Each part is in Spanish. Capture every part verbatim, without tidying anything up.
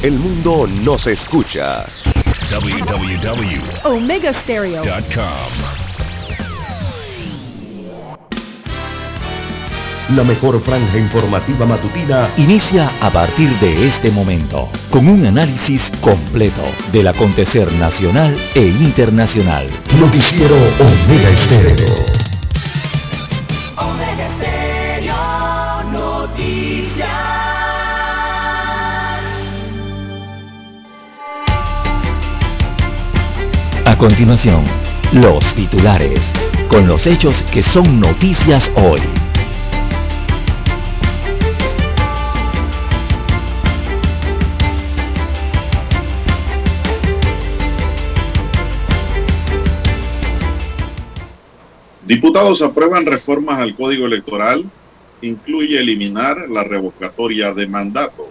El mundo nos escucha. doble u doble u doble u punto omega estéreo punto com. La mejor franja informativa matutina inicia a partir de este momento, con un análisis completo del acontecer nacional e internacional. Noticiero Omega Estéreo. A continuación, los titulares, con los hechos que son noticias hoy. Diputados aprueban reformas al Código Electoral, incluye eliminar la revocatoria de mandato.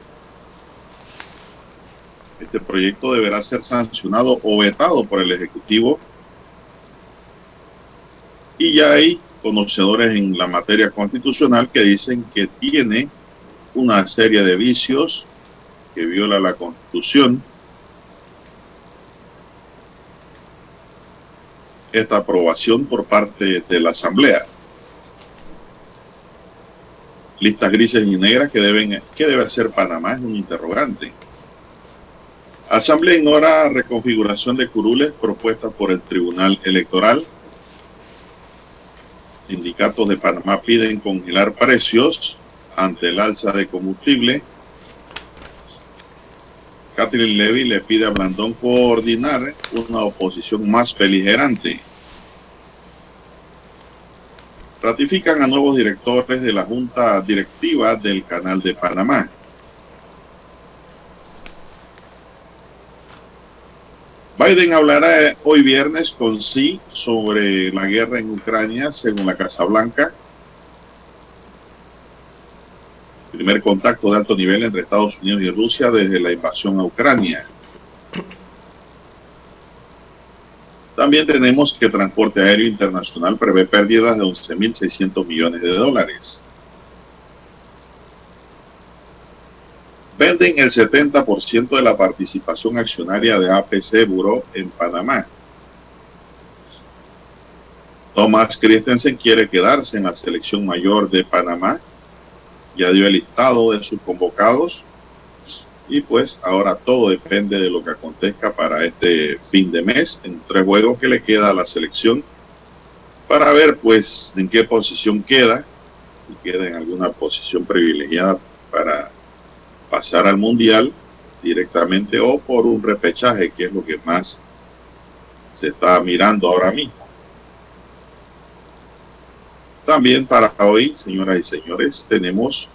Este proyecto deberá ser sancionado o vetado por el Ejecutivo. Y ya hay conocedores en la materia constitucional que dicen que tiene una serie de vicios, que viola la Constitución. Esta aprobación por parte de la Asamblea. Listas grises y negras que deben, que debe hacer Panamá es un interrogante. Asamblea ignora reconfiguración de curules propuesta por el Tribunal Electoral. Sindicatos de Panamá piden congelar precios ante el alza de combustible. Kathleen Levy le pide a Blandón coordinar una oposición más beligerante. Ratifican a nuevos directores de la Junta Directiva del Canal de Panamá. Biden hablará hoy viernes con Xi sobre la guerra en Ucrania, según la Casa Blanca. Primer contacto de alto nivel entre Estados Unidos y Rusia desde la invasión a Ucrania. También tenemos que transporte aéreo internacional prevé pérdidas de once mil seiscientos millones de dólares. Venden el setenta por ciento de la participación accionaria de A P C Buró en Panamá. Thomas Christiansen quiere quedarse en la selección mayor de Panamá. Ya dio el listado de sus convocados. Y pues ahora todo depende de lo que acontezca para este fin de mes, en tres juegos que le queda a la selección, para ver pues en qué posición queda, si queda en alguna posición privilegiada para pasar al Mundial directamente o por un repechaje, que es lo que más se está mirando ahora mismo. También para hoy, señoras y señores, tenemos,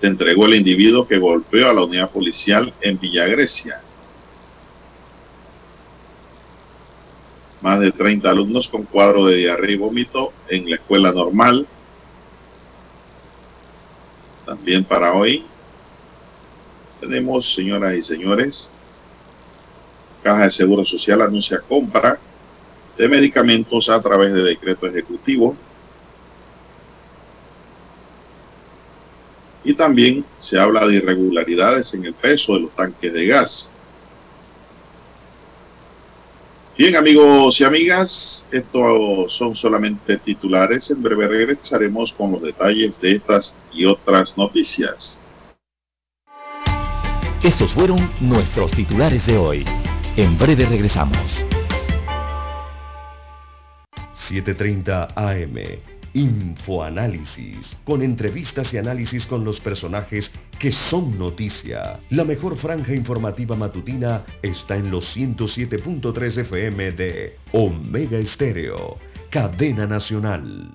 se entregó el individuo que golpeó a la unidad policial en Villa Grecia. Más de treinta alumnos con cuadro de diarrea y vómito en la escuela normal. También para hoy tenemos, señoras y señores, Caja de Seguro Social anuncia compra de medicamentos a través de decreto ejecutivo. Y también se habla de irregularidades en el peso de los tanques de gas. Bien, amigos y amigas, estos son solamente titulares. En breve regresaremos con los detalles de estas y otras noticias. Estos fueron nuestros titulares de hoy. En breve regresamos. siete treinta a eme, Infoanálisis, con entrevistas y análisis con los personajes que son noticia. La mejor franja informativa matutina está en los ciento siete punto tres efe eme de Omega Estéreo, cadena nacional.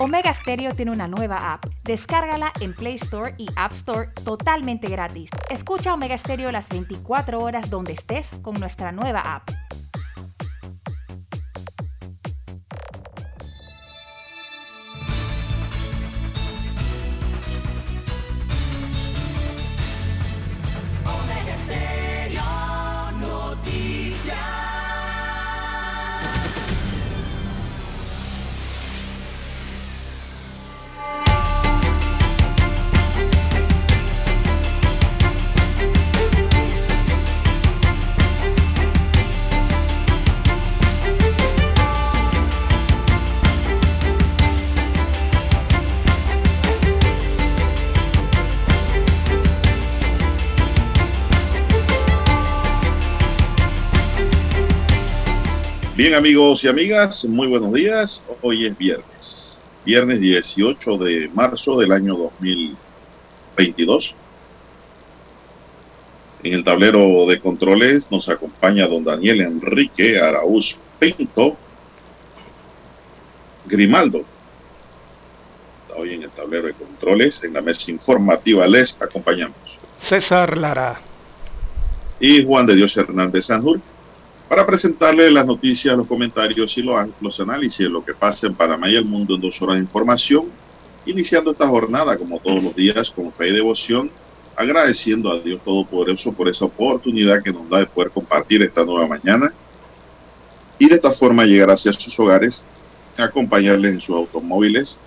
Omega Estéreo tiene una nueva app. Descárgala en Play Store y App Store totalmente gratis. Escucha Omega Estéreo las veinticuatro horas donde estés con nuestra nueva app. Bien, amigos y amigas, muy buenos días. Hoy es viernes, viernes dieciocho de marzo del año dos mil veintidós. En el tablero de controles nos acompaña don Daniel Enrique Araúz Pinto Grimaldo. Está hoy en el tablero de controles. En la mesa informativa les acompañamos César Lara y Juan de Dios Hernández Sanjur, para presentarle las noticias, los comentarios y los, los análisis de lo que pasa en Panamá y el mundo en dos horas de información, iniciando esta jornada como todos los días con fe y devoción, agradeciendo a Dios Todopoderoso por esa oportunidad que nos da de poder compartir esta nueva mañana y de esta forma llegar hacia sus hogares, acompañarles en sus automóviles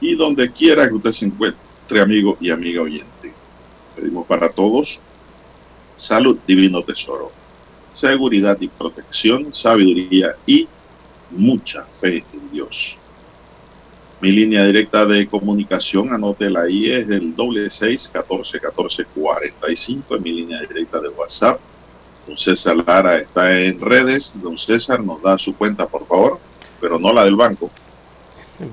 y donde quiera que usted se encuentre, amigo y amiga oyente. Pedimos para todos salud, divino tesoro, seguridad y protección, sabiduría y mucha fe en Dios. Mi línea directa de comunicación, anótela ahí, es el doble seis catorce catorce cuarenta y cinco. Mi línea directa de WhatsApp. Don César Lara está en redes. Don César, nos da su cuenta, por favor, pero no la del banco.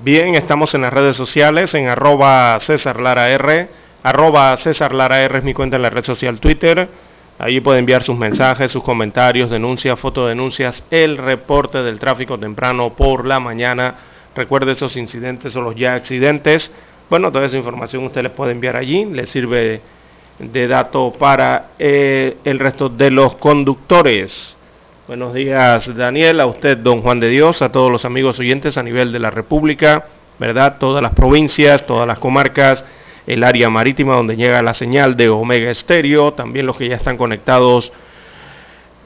Bien, estamos en las redes sociales, en arroba César Lara R. Arroba César Lara R es mi cuenta en la red social Twitter. Allí puede enviar sus mensajes, sus comentarios, denuncias, fotodenuncias, el reporte del tráfico temprano por la mañana. Recuerde esos incidentes o los ya accidentes. Bueno, toda esa información usted les puede enviar allí. Le sirve de dato para eh, el resto de los conductores. Buenos días, Daniel, a usted, don Juan de Dios, a todos los amigos oyentes a nivel de la República, ¿verdad? Todas las provincias, todas las comarcas, el área marítima donde llega la señal de Omega Estéreo, también los que ya están conectados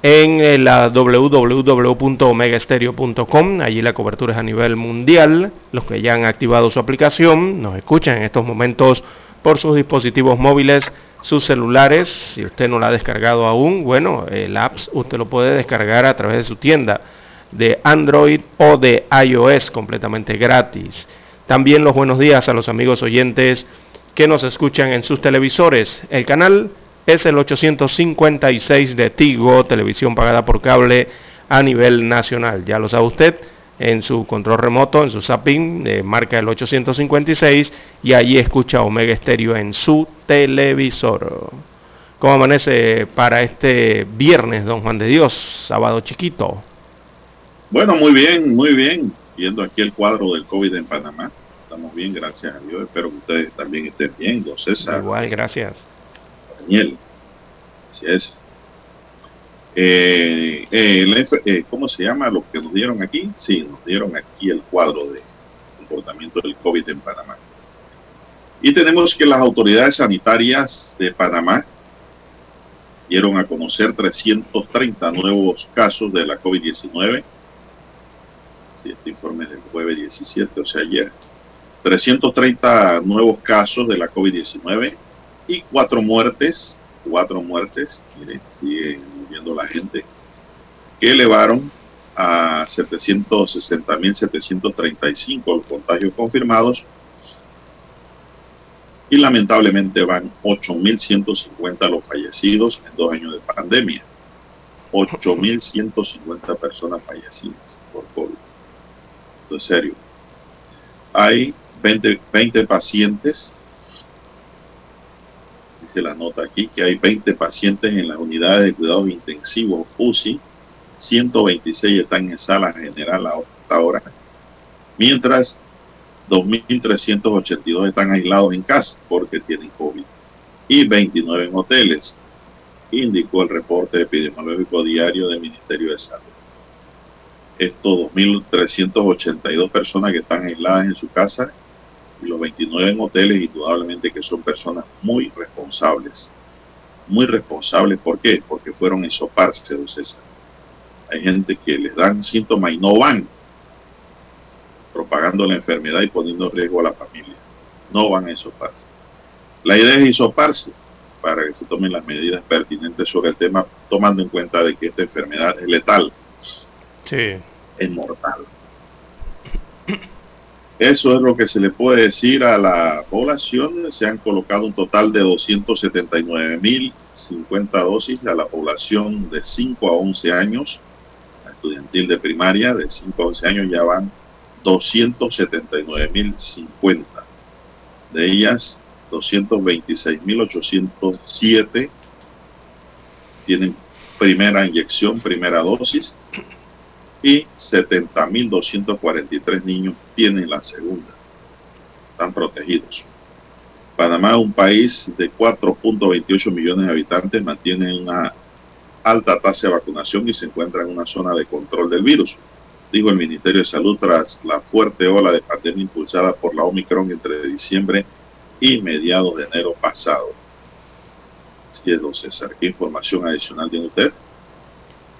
en la doble u doble u doble u punto omega estéreo punto com, allí la cobertura es a nivel mundial, los que ya han activado su aplicación, nos escuchan en estos momentos por sus dispositivos móviles, sus celulares, si usted no la ha descargado aún, bueno, el apps usted lo puede descargar a través de su tienda de Android o de iOS completamente gratis. También los buenos días a los amigos oyentes que nos escuchan en sus televisores. El canal es el ochocientos cincuenta y seis de Tigo, televisión pagada por cable a nivel nacional. Ya lo sabe usted, en su control remoto, en su zapping, eh, marca el ochocientos cincuenta y seis y allí escucha Omega Estéreo en su televisor. ¿Cómo amanece para este viernes, don Juan de Dios, sábado chiquito? Bueno, muy bien, muy bien. Viendo aquí el cuadro del COVID en Panamá. Estamos bien, gracias a Dios. Espero que ustedes también estén bien, don César. Igual, gracias. Daniel. Así es. Eh, eh, la, eh, ¿Cómo se llama lo que nos dieron aquí? Sí, nos dieron aquí el cuadro de comportamiento del COVID en Panamá. Y tenemos que las autoridades sanitarias de Panamá dieron a conocer trescientos treinta nuevos casos de la COVID diecinueve. Sí, este informe es del jueves diecisiete, o sea, ayer. trescientos treinta nuevos casos de la COVID diecinueve y cuatro muertes, cuatro muertes, miren, siguen muriendo la gente, que elevaron a setecientos sesenta mil setecientos treinta y cinco los contagios confirmados y lamentablemente van ocho mil ciento cincuenta los fallecidos en dos años de pandemia, ocho mil ciento cincuenta personas fallecidas por COVID. Esto es serio. Hay veinte, veinte pacientes, dice la nota aquí, que hay veinte pacientes en las unidades de cuidados intensivos U C I, ciento veintiséis están en sala general hasta ahora, mientras dos mil trescientos ochenta y dos están aislados en casa porque tienen COVID, y veintinueve en hoteles, indicó el reporte epidemiológico diario del Ministerio de Salud. Estos dos mil trescientos ochenta y dos personas que están aisladas en su casa y los veintinueve en hoteles, indudablemente que son personas muy responsables. Muy responsables, ¿por qué? Porque fueron ensoparse, don César. Hay gente que les dan síntomas y no van, propagando la enfermedad y poniendo en riesgo a la familia. No van a ensoparse. La idea es ensoparse para que se tomen las medidas pertinentes sobre el tema, tomando en cuenta de que esta enfermedad es letal. Sí. Es mortal. Eso es lo que se le puede decir a la población. Se han colocado un total de doscientos setenta y nueve mil cincuenta dosis a la población de cinco a once años. estudiantil de primaria de cinco a once años ya van doscientas setenta y nueve mil cincuenta. De ellas, doscientas veintiséis mil ochocientos siete tienen primera inyección, primera dosis, y setenta mil doscientos cuarenta y tres niños tienen la segunda. Están protegidos. Panamá, un país de cuatro punto veintiocho millones de habitantes, mantiene una alta tasa de vacunación y se encuentra en una zona de control del virus, dijo el Ministerio de Salud tras la fuerte ola de pandemia impulsada por la Omicron entre diciembre y mediados de enero pasado. Así es, don César. ¿Qué información adicional tiene usted?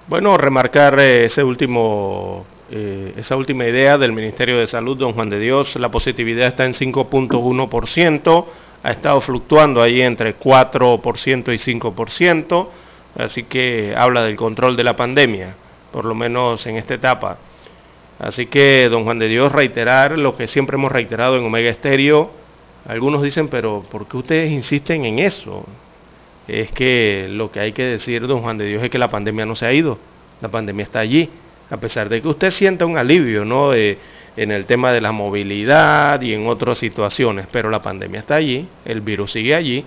Bueno, remarcar ese último, eh, esa última idea del Ministerio de Salud, don Juan de Dios. La positividad está en cinco punto uno por ciento, ha estado fluctuando ahí entre cuatro por ciento y cinco por ciento, así que habla del control de la pandemia, por lo menos en esta etapa. Así que, don Juan de Dios, reiterar lo que siempre hemos reiterado en Omega Estéreo. Algunos dicen, pero ¿por qué ustedes insisten en eso? Es que lo que hay que decir, don Juan de Dios, es que la pandemia no se ha ido. La pandemia está allí, a pesar de que usted sienta un alivio, ¿no?, eh, en el tema de la movilidad y en otras situaciones, pero la pandemia está allí, el virus sigue allí.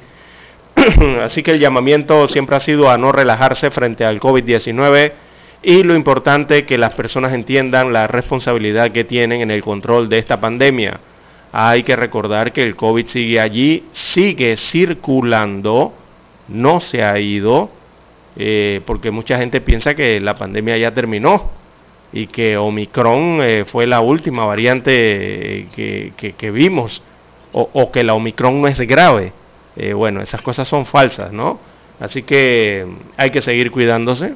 Así que el llamamiento siempre ha sido a no relajarse frente al COVID diecinueve, y lo importante que las personas entiendan la responsabilidad que tienen en el control de esta pandemia. Hay que recordar que el COVID sigue allí, sigue circulando, no se ha ido, eh, porque mucha gente piensa que la pandemia ya terminó y que Omicron eh, fue la última variante que, que, que vimos, o, o que la Omicron no es grave. Eh, bueno, esas cosas son falsas, ¿no? Así que hay que seguir cuidándose.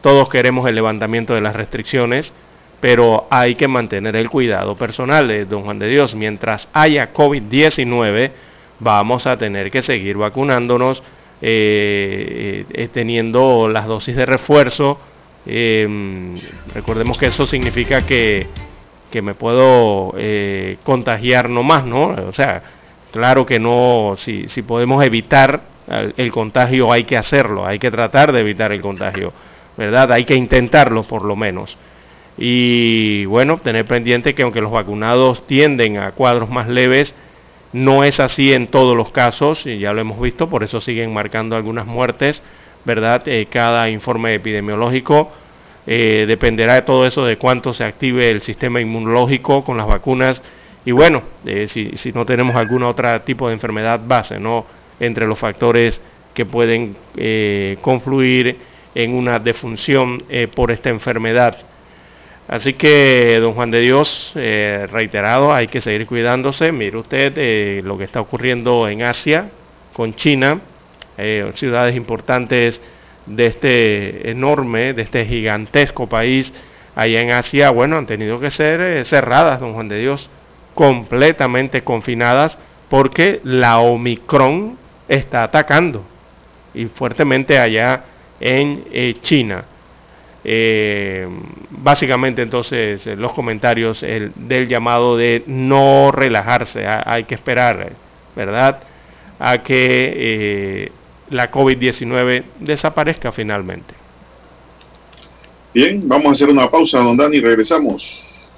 Todos queremos el levantamiento de las restricciones, pero hay que mantener el cuidado personal de don Juan de Dios. Mientras haya COVID diecinueve, vamos a tener que seguir vacunándonos, Eh, eh, teniendo las dosis de refuerzo. Eh, recordemos que eso significa que, que me puedo eh, contagiar nomás, ¿no? O sea, claro que no, si, si podemos evitar el contagio, hay que hacerlo, hay que tratar de evitar el contagio, ¿verdad? Hay que intentarlo por lo menos. Y bueno, tener pendiente que aunque los vacunados tienden a cuadros más leves, no es así en todos los casos, y ya lo hemos visto, por eso siguen marcando algunas muertes, ¿verdad? Eh, cada informe epidemiológico eh, dependerá de todo eso, de cuánto se active el sistema inmunológico con las vacunas, y bueno, eh, si, si no tenemos algún otro tipo de enfermedad base, ¿no?, entre los factores que pueden eh, confluir en una defunción eh, por esta enfermedad. Así que, don Juan de Dios, eh, reiterado, hay que seguir cuidándose. Mire usted eh, lo que está ocurriendo en Asia, con China, eh, ciudades importantes de este enorme, de este gigantesco país allá en Asia. Bueno, han tenido que ser eh, cerradas, don Juan de Dios, completamente confinadas, porque la Omicron está atacando, y fuertemente allá en eh, China. Eh, básicamente entonces los comentarios el, del llamado de no relajarse, a, hay que esperar, ¿verdad?, a que eh, la COVID diecinueve desaparezca finalmente. Bien, vamos a hacer una pausa, don Dani, regresamos.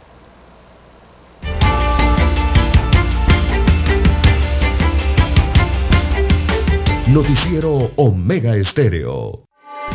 Noticiero Omega Estéreo.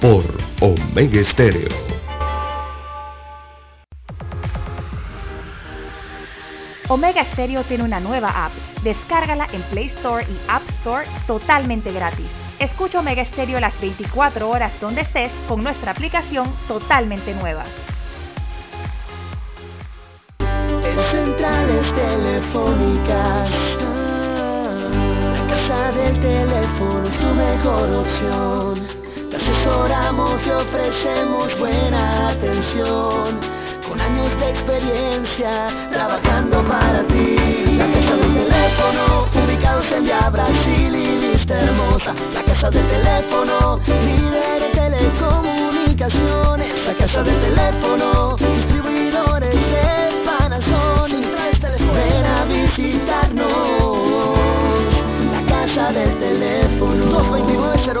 por Omega Estéreo. Omega Estéreo tiene una nueva app. Descárgala en Play Store y App Store totalmente gratis. Escucha Omega Estéreo las veinticuatro horas donde estés con nuestra aplicación totalmente nueva. En centrales telefónicas, la casa del teléfono es tu mejor opción. oramos y ofrecemos buena atención, con años de experiencia trabajando para ti. La casa del teléfono, ubicados en Via Brasil y Vista Hermosa. La casa del teléfono, líder de telecomunicaciones. La casa del teléfono, distribuidores de Panasonic. Ven a visitarnos. La casa del teléfono, dos dos nueve, cero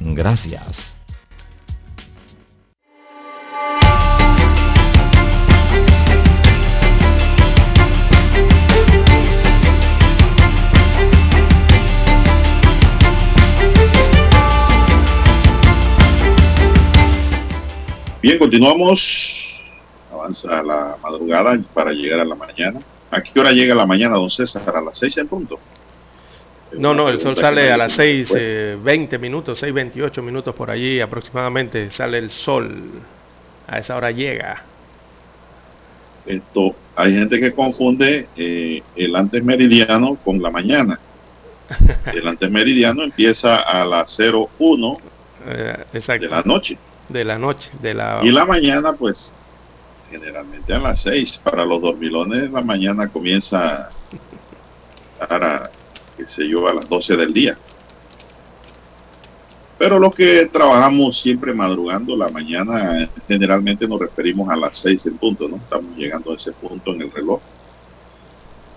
Gracias. Bien, continuamos. Avanza la madrugada para llegar a la mañana. ¿A qué hora llega la mañana, don César? ¿A las seis en punto? No, no, el sol sale a las seis, eh, veinte minutos, seis, veintiocho minutos por allí aproximadamente. Sale el sol. A esa hora llega. Esto, hay gente que confunde eh, el antes meridiano con la mañana. El antes meridiano empieza a las cero uno eh, de la noche. de la noche de la y la mañana pues generalmente a las seis. Para los dormilones la mañana comienza para qué sé yo a las doce del día, pero los que trabajamos siempre madrugando la mañana generalmente nos referimos a las seis del punto, ¿no? Estamos llegando a ese punto en el reloj.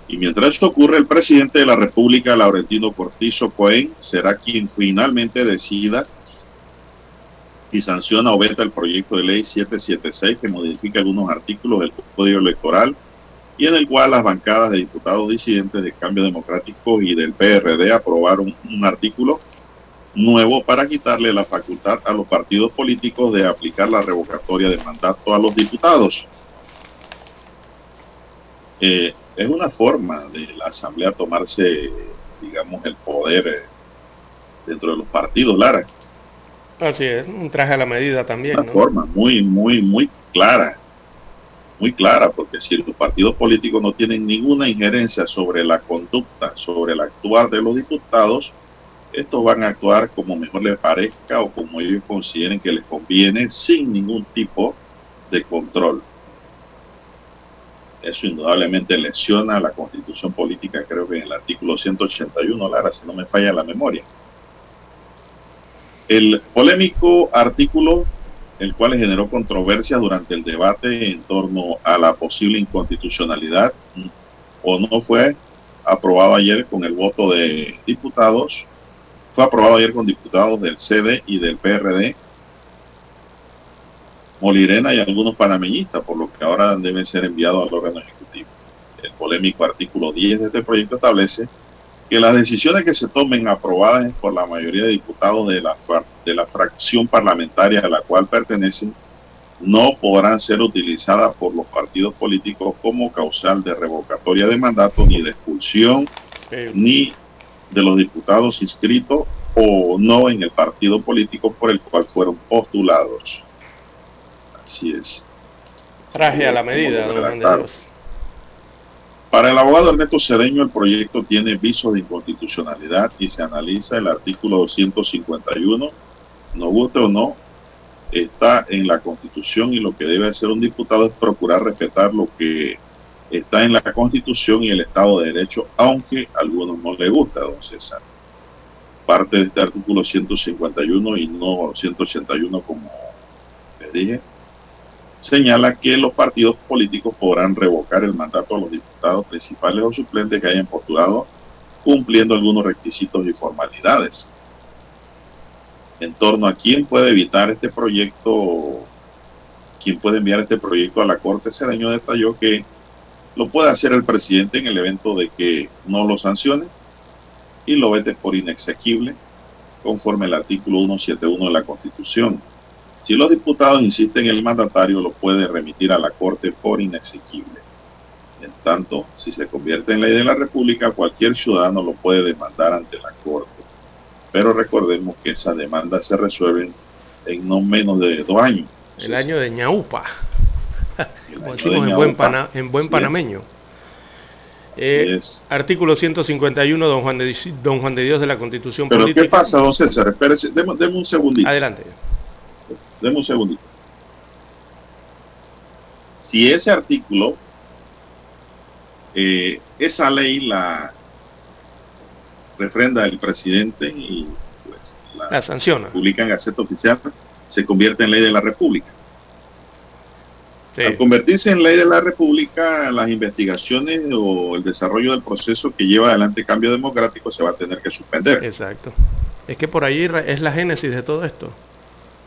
Y mientras esto ocurre, el presidente de la República, Laurentino Cortizo Cohen, será quien finalmente decida y sanciona o veta el proyecto de ley siete siete seis que modifica algunos artículos del Código Electoral y en el cual las bancadas de diputados disidentes de Cambio Democrático y del P R D aprobaron un artículo nuevo para quitarle la facultad a los partidos políticos de aplicar la revocatoria de mandato a los diputados. Eh, es una forma de la Asamblea tomarse, digamos, el poder eh, dentro de los partidos, Lara. Así es, un traje a la medida también. Una ¿no? forma muy, muy, muy clara, muy clara, porque si los partidos políticos no tienen ninguna injerencia sobre la conducta, sobre el actuar de los diputados, estos van a actuar como mejor les parezca o como ellos consideren que les conviene, sin ningún tipo de control. Eso indudablemente lesiona la Constitución política, creo que en el artículo ciento ochenta y uno, Lara, si no me falla la memoria. El polémico artículo, el cual generó controversia durante el debate en torno a la posible inconstitucionalidad, o no fue aprobado ayer con el voto de diputados, fue aprobado ayer con diputados del C D y del P R D, Molirena y algunos panameñistas, por lo que ahora debe ser enviado al órgano ejecutivo. El polémico artículo diez de este proyecto establece que las decisiones que se tomen aprobadas por la mayoría de diputados de la, de la fracción parlamentaria a la cual pertenecen no podrán ser utilizadas por los partidos políticos como causal de revocatoria de mandato ni de expulsión okay. ni de los diputados inscritos o no en el partido político por el cual fueron postulados. Así es. Traje a la medida, don Juan de Dios. Para el abogado Ernesto Cereño, el proyecto tiene visos de inconstitucionalidad y se analiza el artículo doscientos cincuenta y uno, no guste o no, está en la Constitución y lo que debe hacer un diputado es procurar respetar lo que está en la Constitución y el Estado de Derecho, aunque a algunos no les gusta, don César. Parte de este artículo ciento cincuenta y uno y no ciento ochenta y uno, como les dije, señala que los partidos políticos podrán revocar el mandato a los diputados principales o suplentes que hayan postulado cumpliendo algunos requisitos y formalidades. En torno a quién puede evitar este proyecto, quién puede enviar este proyecto a la Corte, Cereño detalló que lo puede hacer el presidente en el evento de que no lo sancione y lo vete por inexequible conforme al artículo ciento setenta y uno de la Constitución. Si los diputados insisten, el mandatario lo puede remitir a la Corte por inexequible. En tanto, si se convierte en ley de la República, cualquier ciudadano lo puede demandar ante la Corte. Pero recordemos que esas demandas se resuelven en no menos de dos años. El Entonces, año de ñaupa, como decimos de en buen, pana, en buen panameño. Eh, artículo ciento cincuenta y uno, don Juan, de, don Juan de Dios de la Constitución Pero Política. ¿Pero qué pasa, don César? Espérese, deme, deme un segundito. Adelante. Deme un segundito. Si ese artículo, eh, esa ley la refrenda el presidente y pues, la, la sanciona, publica en Gaceta Oficial, se convierte en ley de la República. Sí. Al convertirse en ley de la República, las investigaciones o el desarrollo del proceso que lleva adelante el cambio democrático se va a tener que suspender. Exacto. Es que por ahí es la génesis de todo esto.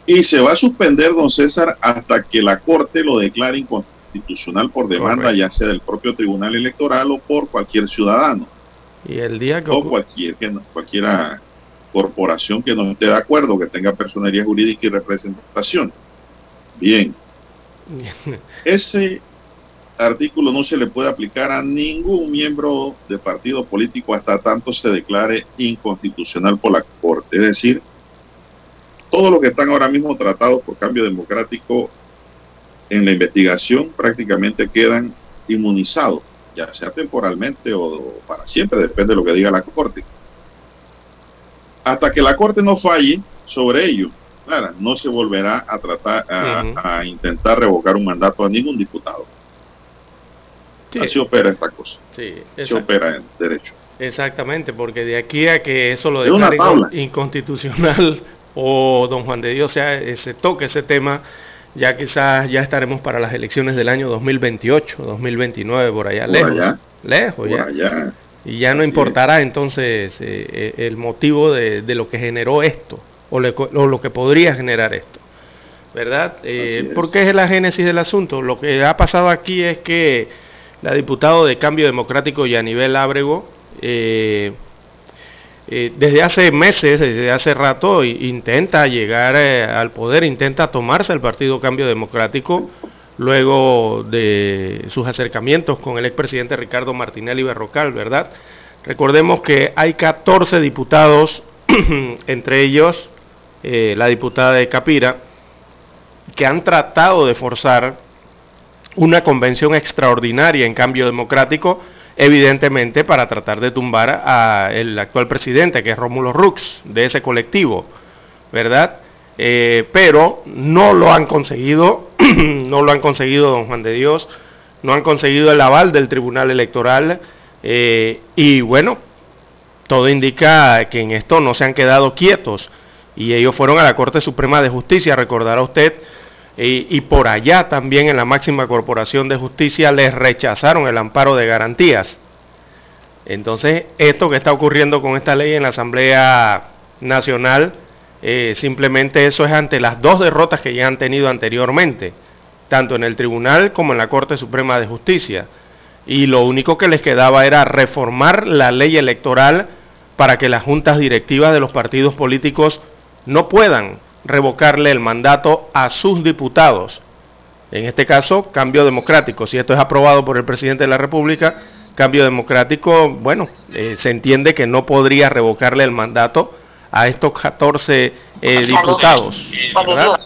Y se va a suspender, don César, hasta que la Corte lo declare inconstitucional por demanda, Correcto. ya sea del propio Tribunal Electoral o por cualquier ciudadano. Y el día que o cualquier, que no, cualquiera corporación que no esté de acuerdo, que tenga personería jurídica y representación. Bien. Ese artículo no se le puede aplicar a ningún miembro de partido político hasta tanto se declare inconstitucional por la Corte. Es decir, todos los que están ahora mismo tratados por cambio democrático en la investigación prácticamente quedan inmunizados, ya sea temporalmente o para siempre, depende de lo que diga la Corte. Hasta que la Corte no falle sobre ello, claro, no se volverá a tratar a, uh-huh. a intentar revocar un mandato a ningún diputado. Sí. Así opera esta cosa. Sí, así opera el derecho. Exactamente, porque de aquí a que eso lo declare inconstitucional o don Juan de Dios sea, se toque ese tema, ya quizás ya estaremos para las elecciones del año dos mil veintiocho, dos mil veintinueve, por allá por lejos. Allá. Lejos por ya. Allá. Y ya no Así importará es. entonces eh, el motivo de, de lo que generó esto. O, le, o lo que podría generar esto, ¿verdad? Eh, porque es la génesis del asunto. Lo que ha pasado aquí es que la diputada de Cambio Democrático Yanibel Ábrego eh, eh, desde hace meses, desde hace rato intenta llegar eh, al poder, intenta tomarse el partido Cambio Democrático luego de sus acercamientos con el expresidente Ricardo Martinelli Berrocal, ¿verdad? Recordemos que hay catorce diputados, entre ellos Eh, la diputada de Capira, que han tratado de forzar una convención extraordinaria en Cambio Democrático, evidentemente para tratar de tumbar al actual presidente, que es Rómulo Roux, de ese colectivo, ¿verdad? Eh, pero no lo han conseguido, no lo han conseguido, don Juan de Dios, no han conseguido el aval del Tribunal Electoral, eh, y bueno, todo indica que en esto no se han quedado quietos, y ellos fueron a la Corte Suprema de Justicia, recordará usted, y, y por allá también en la máxima corporación de justicia les rechazaron el amparo de garantías. Entonces, esto que está ocurriendo con esta ley en la Asamblea Nacional, eh, simplemente eso es ante las dos derrotas que ya han tenido anteriormente, tanto en el Tribunal como en la Corte Suprema de Justicia, y lo único que les quedaba era reformar la ley electoral para que las juntas directivas de los partidos políticos no puedan revocarle el mandato a sus diputados. En este caso, Cambio Democrático. Si esto es aprobado por el presidente de la República, Cambio Democrático, bueno, eh, se entiende que no podría revocarle el mandato a estos catorce eh, diputados, ¿verdad?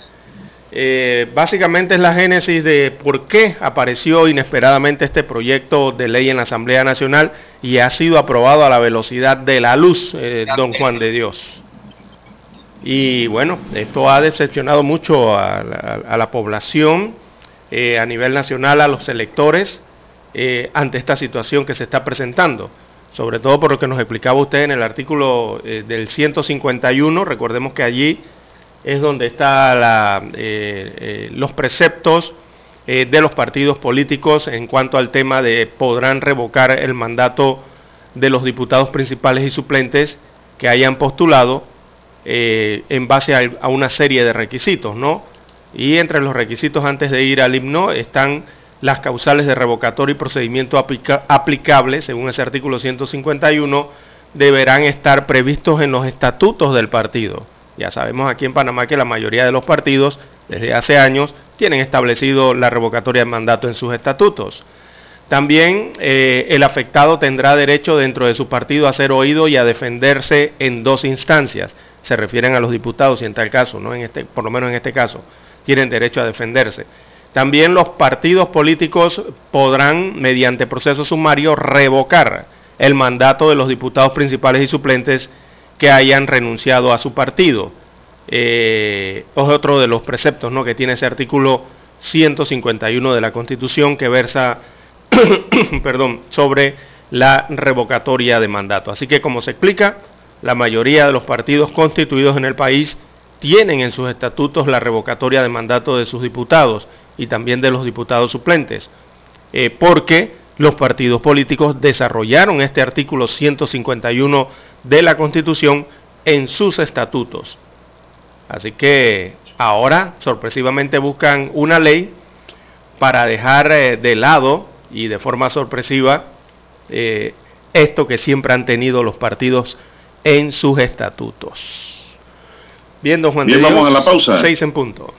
Eh, básicamente es la génesis de por qué apareció inesperadamente este proyecto de ley en la Asamblea Nacional y ha sido aprobado a la velocidad de la luz, eh, don Juan de Dios. Y bueno, esto ha decepcionado mucho a la, a la población eh, a nivel nacional, a los electores, eh, ante esta situación que se está presentando, sobre todo por lo que nos explicaba usted en el artículo eh, del ciento cincuenta y uno, recordemos que allí es donde están eh, eh, los preceptos eh, de los partidos políticos en cuanto al tema de podrán revocar el mandato de los diputados principales y suplentes que hayan postulado Eh, en base a, a una serie de requisitos, ¿no? Y entre los requisitos antes de ir al himno están las causales de revocatoria y procedimiento aplica, aplicable, según ese artículo ciento cincuenta y uno, deberán estar previstos en los estatutos del partido. Ya sabemos aquí en Panamá que la mayoría de los partidos desde hace años tienen establecido la revocatoria de mandato en sus estatutos. También eh, el afectado tendrá derecho dentro de su partido a ser oído y a defenderse en dos instancias. Se refieren a los diputados y en tal caso, ¿no? En este, por lo menos en este caso, tienen derecho a defenderse. También los partidos políticos podrán, mediante proceso sumario, revocar el mandato de los diputados principales y suplentes que hayan renunciado a su partido. Eh, es otro de los preceptos, ¿no?, que tiene ese artículo ciento cincuenta y uno de la Constitución que versa perdón, sobre la revocatoria de mandato. Así que, como se explica, la mayoría de los partidos constituidos en el país tienen en sus estatutos la revocatoria de mandato de sus diputados y también de los diputados suplentes, eh, porque los partidos políticos desarrollaron este artículo ciento cincuenta y uno de la Constitución en sus estatutos. Así que ahora, sorpresivamente, buscan una ley para dejar eh, de lado y de forma sorpresiva eh, esto que siempre han tenido los partidos en sus estatutos. Bien, don Juan de Dios, vamos a la pausa. Seis en punto.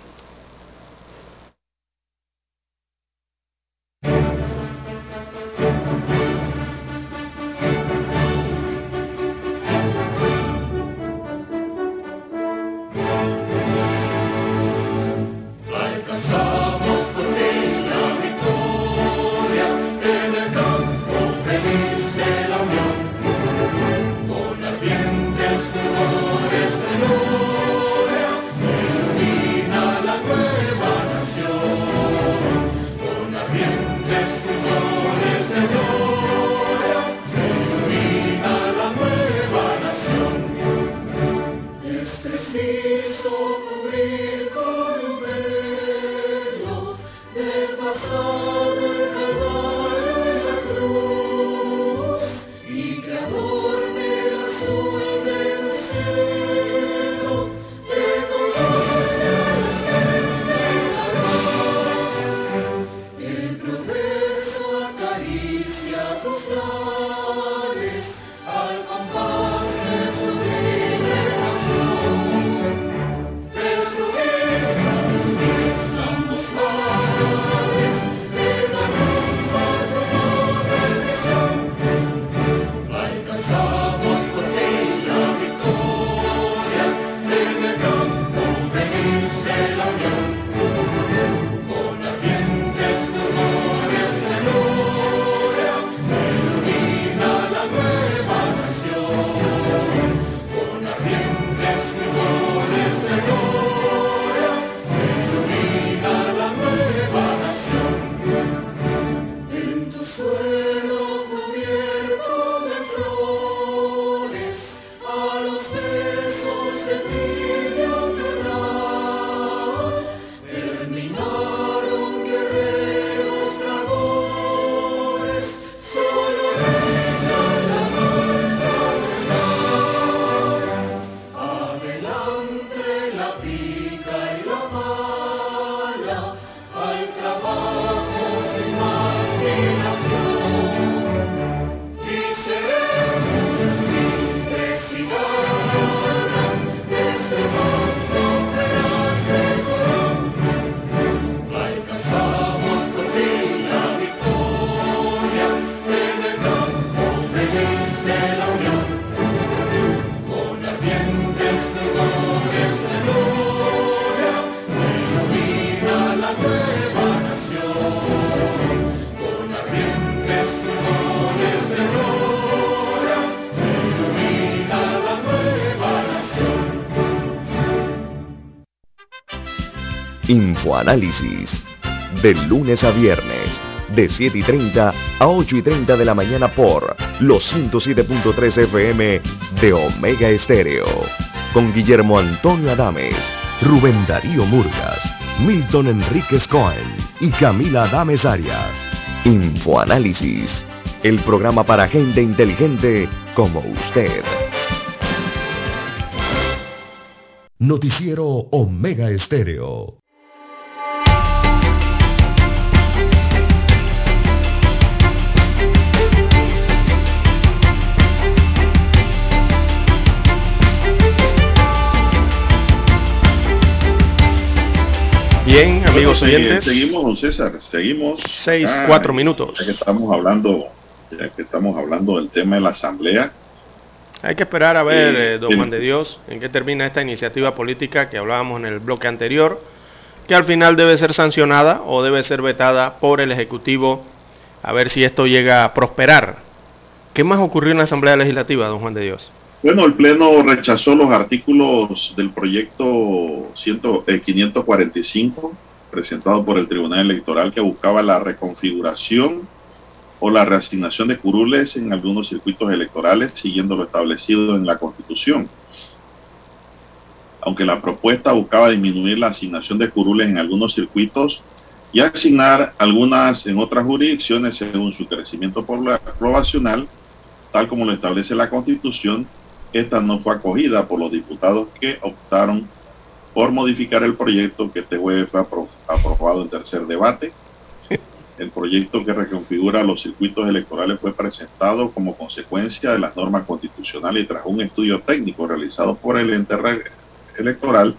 Infoanálisis, de lunes a viernes, de siete y treinta a ocho y treinta de la mañana por los ciento siete punto tres F M de Omega Estéreo, con Guillermo Antonio Adames, Rubén Darío Murgas, Milton Enríquez Cohen y Camila Adames Arias. Infoanálisis, el programa para gente inteligente como usted. Noticiero Omega Estéreo. Bien, amigos bueno, oyentes. Seguimos, don César, seguimos. Seis, ah, cuatro minutos. Ya que, estamos hablando, ya que estamos hablando del tema de la asamblea. Hay que esperar a ver, eh, eh, don Juan de Dios, en qué termina esta iniciativa política que hablábamos en el bloque anterior, que al final debe ser sancionada o debe ser vetada por el Ejecutivo, a ver si esto llega a prosperar. ¿Qué más ocurrió en la Asamblea Legislativa, don Juan de Dios? Bueno, el Pleno rechazó los artículos del proyecto quinientos cuarenta y cinco presentado por el Tribunal Electoral que buscaba la reconfiguración o la reasignación de curules en algunos circuitos electorales siguiendo lo establecido en la Constitución. Aunque la propuesta buscaba disminuir la asignación de curules en algunos circuitos y asignar algunas en otras jurisdicciones según su crecimiento poblacional, tal como lo establece la Constitución, esta no fue acogida por los diputados que optaron por modificar el proyecto que este jueves fue apro- aprobado en tercer debate. El proyecto que reconfigura los circuitos electorales fue presentado como consecuencia de las normas constitucionales y tras un estudio técnico realizado por el ente electoral,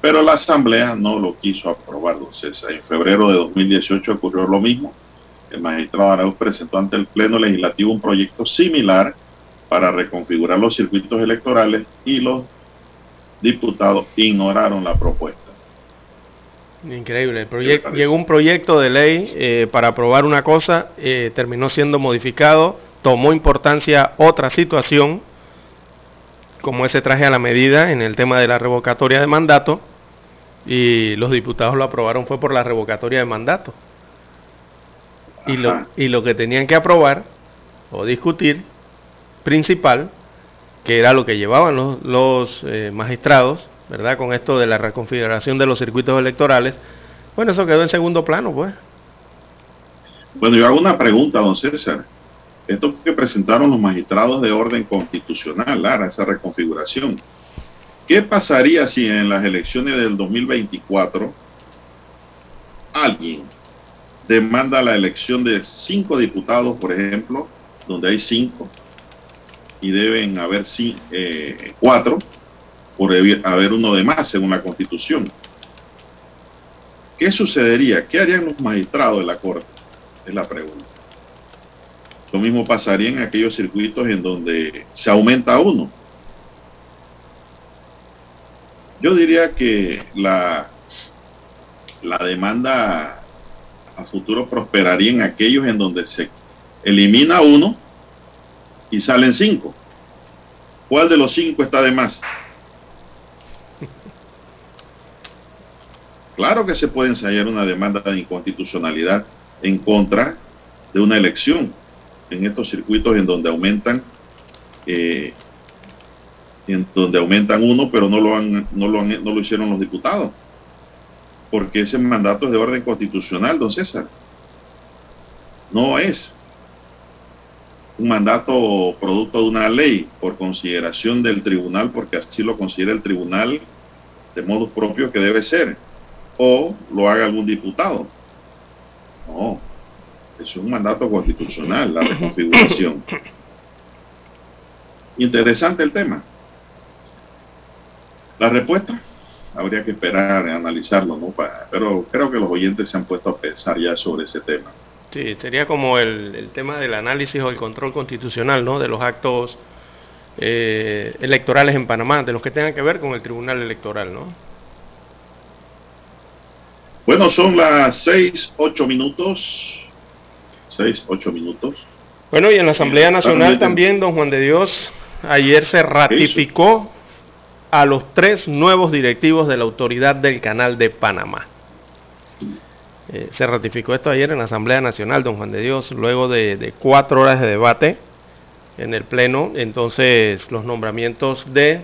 pero la Asamblea no lo quiso aprobar, don César. En febrero de dos mil dieciocho ocurrió lo mismo. El magistrado Araúz presentó ante el Pleno Legislativo un proyecto similar para reconfigurar los circuitos electorales y los diputados ignoraron la propuesta. Increíble. El proyecto, llegó un proyecto de ley eh, para aprobar una cosa, eh, terminó siendo modificado, tomó importancia otra situación, como ese traje a la medida en el tema de la revocatoria de mandato, y los diputados lo aprobaron fue por la revocatoria de mandato. Y lo, y lo que tenían que aprobar o discutir principal, que era lo que llevaban los, los eh, magistrados, ¿verdad? Con esto de la reconfiguración de los circuitos electorales, bueno, eso quedó en segundo plano, pues. Bueno, yo hago una pregunta, don César. Esto que presentaron los magistrados de orden constitucional, Lara, esa reconfiguración. ¿Qué pasaría si en las elecciones del dos mil veinticuatro alguien demanda la elección de cinco diputados, por ejemplo, donde hay cinco y deben haber cinco, eh, cuatro, por haber uno de más según la Constitución? ¿Qué sucedería? ¿Qué harían los magistrados de la Corte? Es la pregunta. Lo mismo pasaría en aquellos circuitos en donde se aumenta uno. Yo diría que la, la demanda a futuro prosperaría en aquellos en donde se elimina uno y salen cinco. ¿Cuál de los cinco está de más? Claro que se puede ensayar una demanda de inconstitucionalidad en contra de una elección en estos circuitos en donde aumentan eh, en donde aumentan uno, pero no lo han, no lo han, no lo hicieron los diputados, porque ese mandato es de orden constitucional, don César. No es un mandato producto de una ley por consideración del tribunal, porque así lo considera el tribunal de modo propio que debe ser, o lo haga algún diputado. No, es un mandato constitucional, la reconfiguración. Interesante el tema. La respuesta habría que esperar a analizarlo, ¿no? Pero creo que los oyentes se han puesto a pensar ya sobre ese tema. Sí, sería como el, el tema del análisis o el control constitucional, ¿no? De los actos eh, electorales en Panamá, de los que tengan que ver con el Tribunal Electoral, ¿no? Bueno, son las seis, ocho minutos. Seis, ocho minutos. Bueno, y en la Asamblea Nacional también, don Juan de Dios, ayer se ratificó a los tres nuevos directivos de la Autoridad del Canal de Panamá. Eh, se ratificó esto ayer en la Asamblea Nacional, don Juan de Dios, luego de, de cuatro horas de debate en el Pleno. Entonces, los nombramientos de...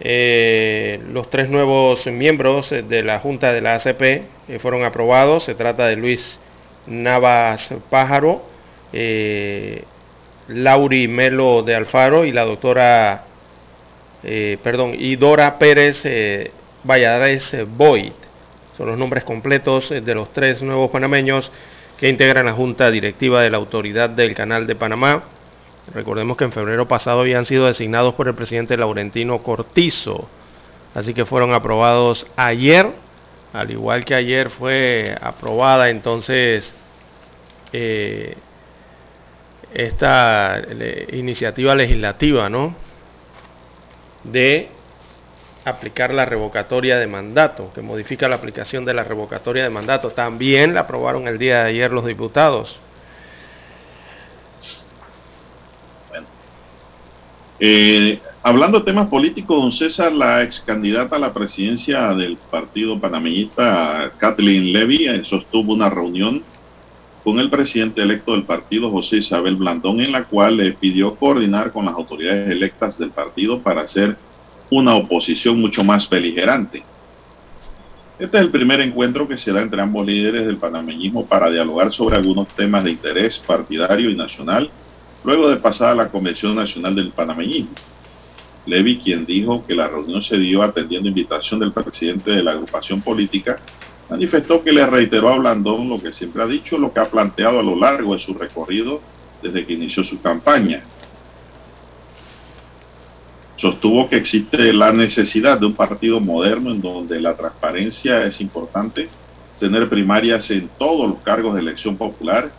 Eh, los tres nuevos miembros de la Junta de la A C P eh, fueron aprobados. Se trata de Luis Navas Pájaro, eh, Lauri Melo de Alfaro y la doctora, eh, perdón, y Dora Pérez eh, Valladares Boyd. Son los nombres completos de los tres nuevos panameños que integran la Junta Directiva de la Autoridad del Canal de Panamá. Recordemos que en febrero pasado habían sido designados por el presidente Laurentino Cortizo, así que fueron aprobados ayer al igual que ayer fue aprobada entonces eh, esta le, iniciativa legislativa, ¿no?, de aplicar la revocatoria de mandato, que modifica la aplicación de la revocatoria de mandato. También la aprobaron el día de ayer los diputados. Bueno. Eh, hablando de temas políticos, don César, la ex candidata a la presidencia del partido panameñista, Kathleen Levy, sostuvo una reunión con el presidente electo del partido, José Isabel Blandón, en la cual le pidió coordinar con las autoridades electas del partido para hacer una oposición mucho más beligerante. Este es el primer encuentro que se da entre ambos líderes del panameñismo para dialogar sobre algunos temas de interés partidario y nacional, luego de pasar a la Convención Nacional del Panameñismo. Levy, quien dijo que la reunión se dio atendiendo invitación del presidente de la agrupación política, manifestó que le reiteró a Blandón lo que siempre ha dicho, lo que ha planteado a lo largo de su recorrido desde que inició su campaña. Sostuvo que existe la necesidad de un partido moderno en donde la transparencia es importante, tener primarias en todos los cargos de elección popular,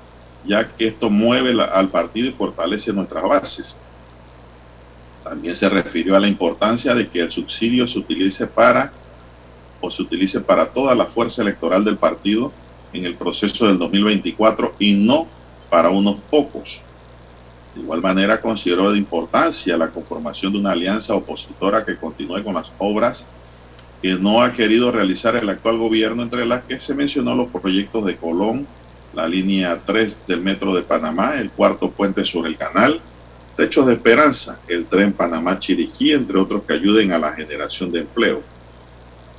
ya que esto mueve la, al partido y fortalece nuestras bases. También se refirió a la importancia de que el subsidio se utilice para o se utilice para toda la fuerza electoral del partido en el proceso del dos mil veinticuatro y no para unos pocos. De igual manera, consideró de importancia la conformación de una alianza opositora que continúe con las obras que no ha querido realizar el actual gobierno, entre las que se mencionó los proyectos de Colón, la línea tres del metro de Panamá, el cuarto puente sobre el canal, Techos de Esperanza, el tren Panamá-Chiriquí, entre otros que ayuden a la generación de empleo.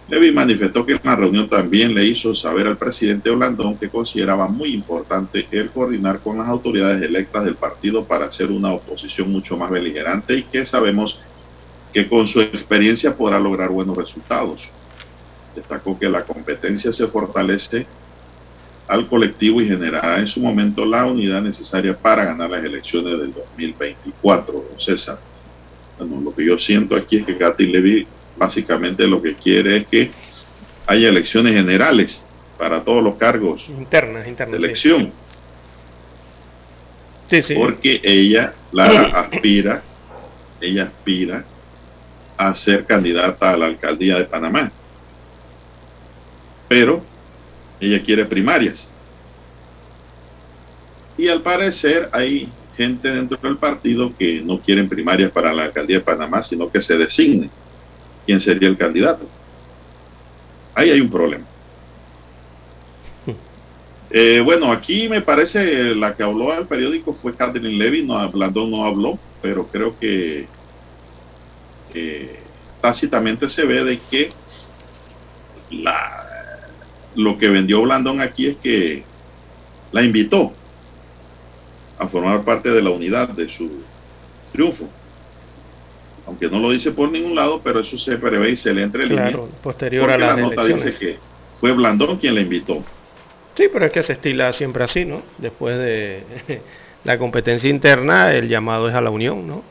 Levy manifestó que en la reunión también le hizo saber al presidente Blandón que consideraba muy importante el coordinar con las autoridades electas del partido para hacer una oposición mucho más beligerante y que sabemos que con su experiencia podrá lograr buenos resultados. Destacó que la competencia se fortalece al colectivo y generará en su momento la unidad necesaria para ganar las elecciones del dos mil veinticuatro, don César. Bueno, lo que yo siento aquí es que Katy Levy básicamente lo que quiere es que haya elecciones generales para todos los cargos internas, internas de elección. Sí, sí. Porque ella la aspira, ella aspira a ser candidata a la alcaldía de Panamá. Pero ella quiere primarias. Y al parecer hay gente dentro del partido que no quieren primarias para la alcaldía de Panamá, sino que se designe quién sería el candidato. Ahí hay un problema. Eh, bueno, aquí me parece la que habló al periódico fue Kathleen Levy, no, Blandón no habló, pero creo que eh, tácitamente se ve de que la, lo que vendió Blandón aquí es que la invitó a formar parte de la unidad de su triunfo. Aunque no lo dice por ningún lado, pero eso se prevé y se le entre línea. Claro, posterior a las elecciones. La nota dice que fue Blandón quien la invitó. Sí, pero es que se estila siempre así, ¿no? Después de la competencia interna, el llamado es a la unión, ¿no?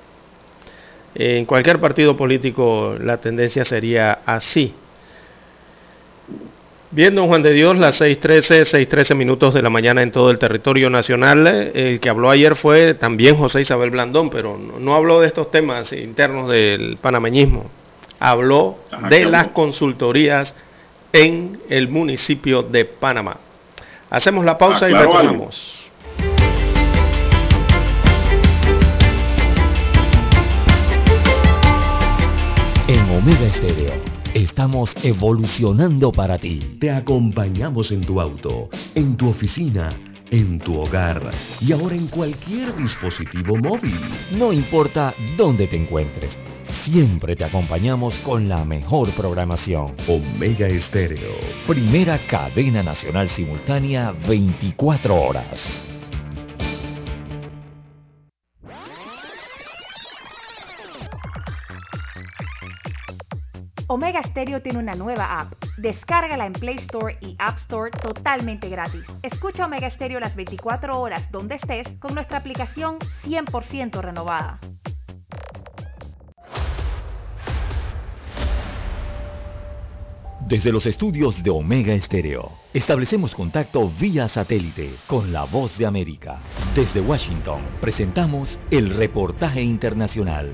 En cualquier partido político la tendencia sería así. Bien, don Juan de Dios, las seis y trece minutos de la mañana en todo el territorio nacional. El que habló ayer fue también José Isabel Blandón, pero no, no habló de estos temas internos del panameñismo. Habló Ajá, de las consultorías en el municipio de Panamá. Hacemos la pausa ah, claro, y retomamos. Vale. En Omega Estéreo estamos evolucionando para ti. Te acompañamos en tu auto, en tu oficina, en tu hogar y ahora en cualquier dispositivo móvil. No importa dónde te encuentres, siempre te acompañamos con la mejor programación. Omega Estéreo, primera cadena nacional simultánea veinticuatro horas. Omega Stereo tiene una nueva app. Descárgala en Play Store y App Store totalmente gratis. Escucha Omega Stereo las veinticuatro horas donde estés con nuestra aplicación cien por ciento renovada. Desde los estudios de Omega Estéreo, establecemos contacto vía satélite con la Voz de América. Desde Washington, presentamos el reportaje internacional.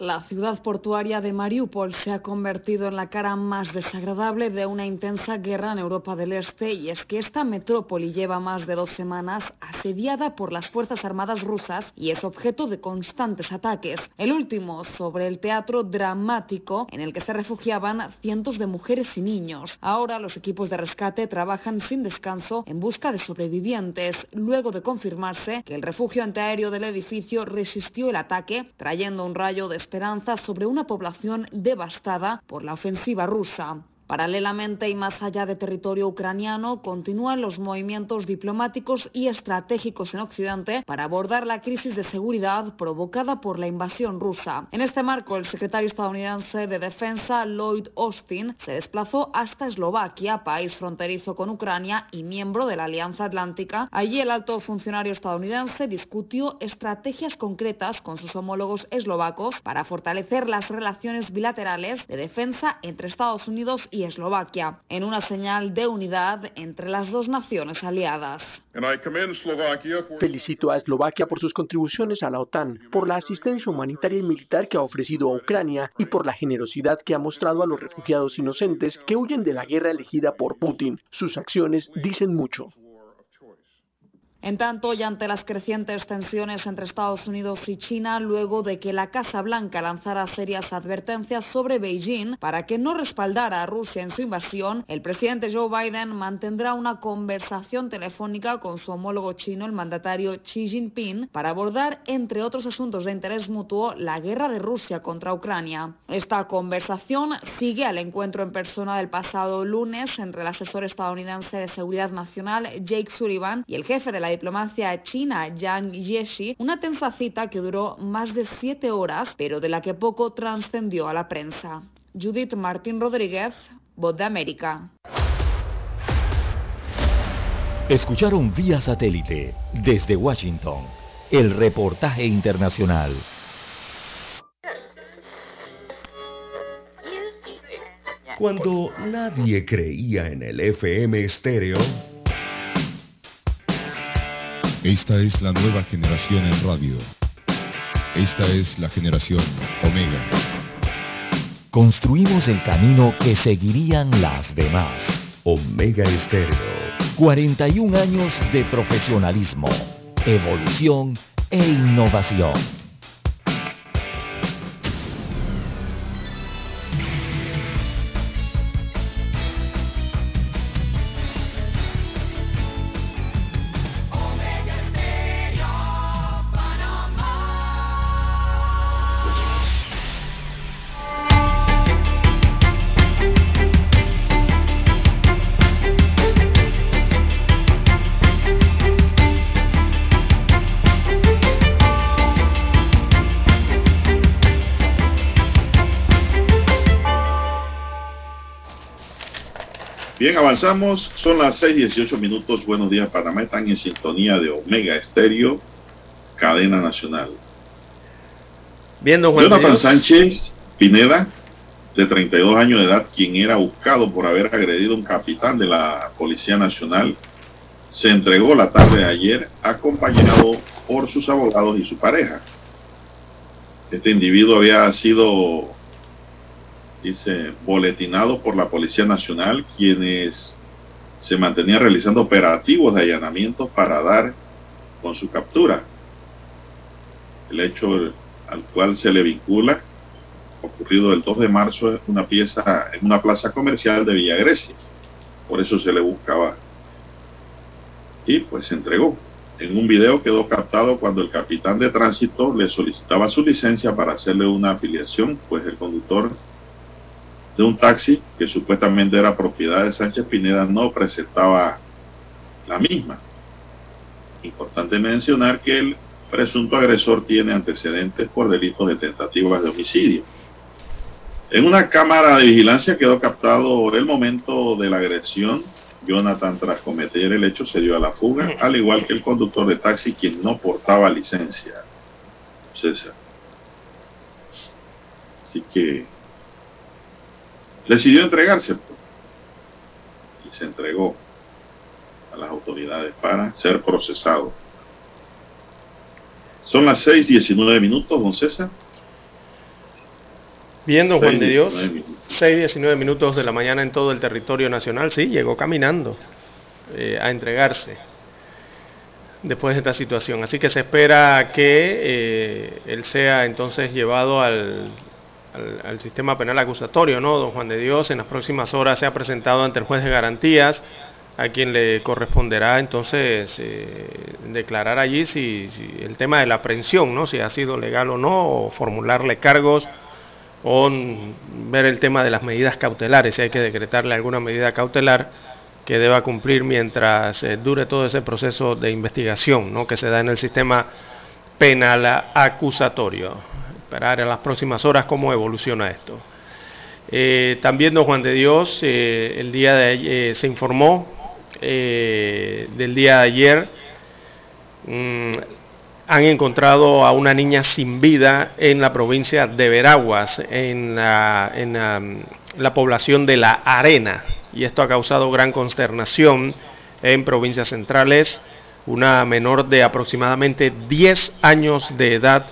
La ciudad portuaria de Mariupol se ha convertido en la cara más desagradable de una intensa guerra en Europa del Este, y es que esta metrópoli lleva más de dos semanas asediada por las Fuerzas Armadas rusas y es objeto de constantes ataques. El último sobre el teatro dramático en el que se refugiaban cientos de mujeres y niños. Ahora los equipos de rescate trabajan sin descanso en busca de sobrevivientes, luego de confirmarse que el refugio antiaéreo del edificio resistió el ataque, trayendo un rayo de esperanza sobre una población devastada por la ofensiva rusa. Paralelamente y más allá de territorio ucraniano, continúan los movimientos diplomáticos y estratégicos en Occidente para abordar la crisis de seguridad provocada por la invasión rusa. En este marco, el secretario estadounidense de Defensa, Lloyd Austin, se desplazó hasta Eslovaquia, país fronterizo con Ucrania y miembro de la Alianza Atlántica. Allí el alto funcionario estadounidense discutió estrategias concretas con sus homólogos eslovacos para fortalecer las relaciones bilaterales de defensa entre Estados Unidos y y Eslovaquia, en una señal de unidad entre las dos naciones aliadas. Felicito a Eslovaquia por sus contribuciones a la OTAN, por la asistencia humanitaria y militar que ha ofrecido a Ucrania y por la generosidad que ha mostrado a los refugiados inocentes que huyen de la guerra elegida por Putin. Sus acciones dicen mucho. En tanto, y ante las crecientes tensiones entre Estados Unidos y China, luego de que la Casa Blanca lanzara serias advertencias sobre Beijing para que no respaldara a Rusia en su invasión, el presidente Joe Biden mantendrá una conversación telefónica con su homólogo chino, el mandatario Xi Jinping, para abordar, entre otros asuntos de interés mutuo, la guerra de Rusia contra Ucrania. Esta conversación sigue al encuentro en persona del pasado lunes entre el asesor estadounidense de Seguridad Nacional, Jake Sullivan, y el jefe de la diplomacia china, Yang Jiechi, una tensa cita que duró más de siete horas, pero de la que poco trascendió a la prensa. Judith Martín Rodríguez, Voz de América. Escucharon vía satélite, desde Washington, el reportaje internacional. Cuando nadie creía en el F M estéreo, esta es la nueva generación en radio. Esta es la generación Omega. Construimos el camino que seguirían las demás. Omega Estéreo. cuarenta y un años de profesionalismo, evolución e innovación. Bien, avanzamos, son las seis y dieciocho minutos, buenos días Panamá, están en sintonía de Omega Estéreo, cadena nacional. Bien, don Juan Jonathan Sánchez Pineda, de treinta y dos años de edad, quien era buscado por haber agredido a un capitán de la Policía Nacional, se entregó la tarde de ayer acompañado por sus abogados y su pareja. Este individuo había sido... dice, boletinado por la Policía Nacional, quienes se mantenían realizando operativos de allanamiento para dar con su captura. El hecho al cual se le vincula, ocurrido el dos de marzo en una, pieza, en una plaza comercial de Villa Grecia. Por eso se le buscaba. Y pues se entregó. En un video quedó captado cuando el capitán de tránsito le solicitaba su licencia para hacerle una afiliación, pues el conductor de un taxi que supuestamente era propiedad de Sánchez Pineda no presentaba la misma. Importante mencionar que el presunto agresor tiene antecedentes por delitos de tentativas de homicidio. En una cámara de vigilancia quedó captado el momento de la agresión. Jonathan, tras cometer el hecho, se dio a la fuga, al igual que el conductor de taxi, quien no portaba licencia. César. Así que decidió entregarse y se entregó a las autoridades para ser procesado. Son las seis diecinueve minutos, don César. Viendo Juan de Dios, seis diecinueve minutos de la mañana en todo el territorio nacional. Sí, llegó caminando eh, a entregarse después de esta situación. Así que se espera que eh, él sea entonces llevado al, al, al sistema penal acusatorio, ¿no, don Juan de Dios? En las próximas horas se ha presentado ante el juez de garantías, a quien le corresponderá entonces eh, declarar allí si, si el tema de la aprehensión, ¿no? Si ha sido legal o no, o formularle cargos, o ver el tema de las medidas cautelares, si hay que decretarle alguna medida cautelar que deba cumplir mientras eh, dure todo ese proceso de investigación, ¿no?, que se da en el sistema penal acusatorio. Esperar en las próximas horas cómo evoluciona esto. Eh, también, don Juan de Dios, eh, el día de ayer se informó eh, del día de ayer, mmm, han encontrado a una niña sin vida en la provincia de Veraguas, en la, en la, la población de La Arena. Y esto ha causado gran consternación en provincias centrales. Una menor de aproximadamente diez años de edad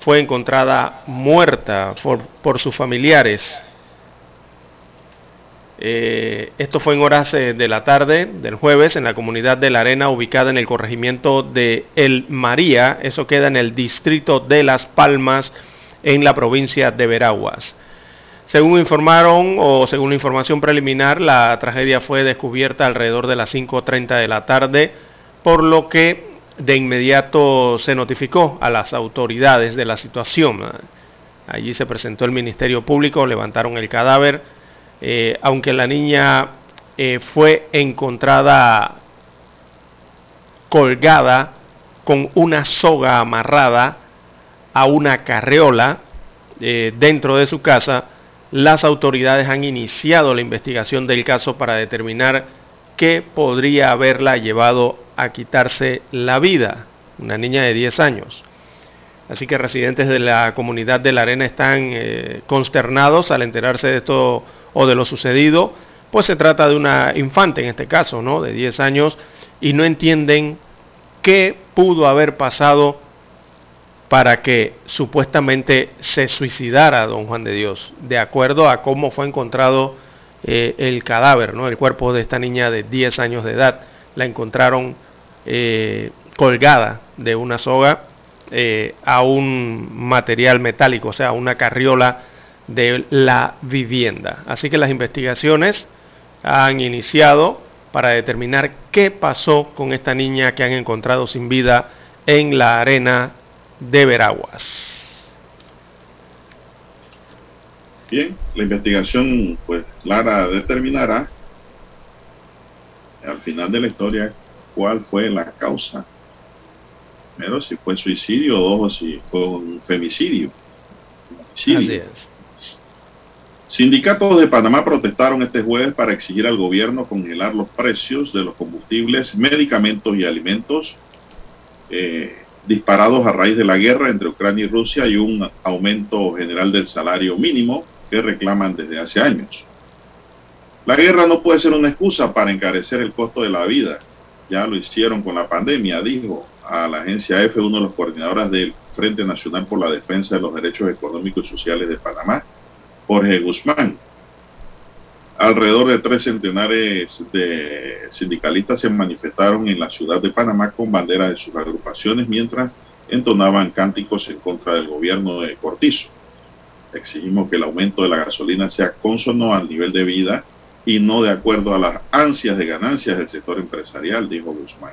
fue encontrada muerta por, por sus familiares. Eh, esto fue en horas eh, de la tarde del jueves en la comunidad de La Arena, ubicada en el corregimiento de El María. Eso queda en el distrito de Las Palmas, en la provincia de Veraguas. Según informaron, o según la información preliminar, la tragedia fue descubierta alrededor de las cinco treinta de la tarde, por lo que de inmediato se notificó a las autoridades de la situación. Allí se presentó el Ministerio Público, levantaron el cadáver, eh, aunque la niña eh, fue encontrada colgada con una soga amarrada a una carriola eh, dentro de su casa. Las autoridades han iniciado la investigación del caso para determinar qué podría haberla llevado a quitarse la vida, una niña de diez años. Así que residentes de la comunidad de La Arena están eh, consternados al enterarse de esto o de lo sucedido, pues se trata de una infante en este caso, ¿no?, de diez años, y no entienden qué pudo haber pasado para que supuestamente se suicidara, don Juan de Dios, de acuerdo a cómo fue encontrado eh, el cadáver, ¿no?, el cuerpo de esta niña de diez años de edad. La encontraron eh, colgada de una soga eh, a un material metálico, o sea, una carriola de la vivienda. Así que las investigaciones han iniciado para determinar qué pasó con esta niña que han encontrado sin vida en La Arena de Veraguas. Bien, la investigación pues Lara determinará al final de la historia cuál fue la causa, pero si fue suicidio o si fue un femicidio. Femicidio. Así es. Sindicatos de Panamá protestaron este jueves para exigir al gobierno congelar los precios de los combustibles, medicamentos y alimentos eh, disparados a raíz de la guerra entre Ucrania y Rusia y un aumento general del salario mínimo que reclaman desde hace años. La guerra no puede ser una excusa para encarecer el costo de la vida. Ya lo hicieron con la pandemia, dijo a la agencia EFE uno de los coordinadores del Frente Nacional por la Defensa de los Derechos Económicos y Sociales de Panamá, Jorge Guzmán. Alrededor de tres centenares de sindicalistas se manifestaron en la ciudad de Panamá con banderas de sus agrupaciones mientras entonaban cánticos en contra del gobierno de Cortizo. Exigimos que el aumento de la gasolina sea cónsono al nivel de vida y no de acuerdo a las ansias de ganancias del sector empresarial, dijo Guzmán.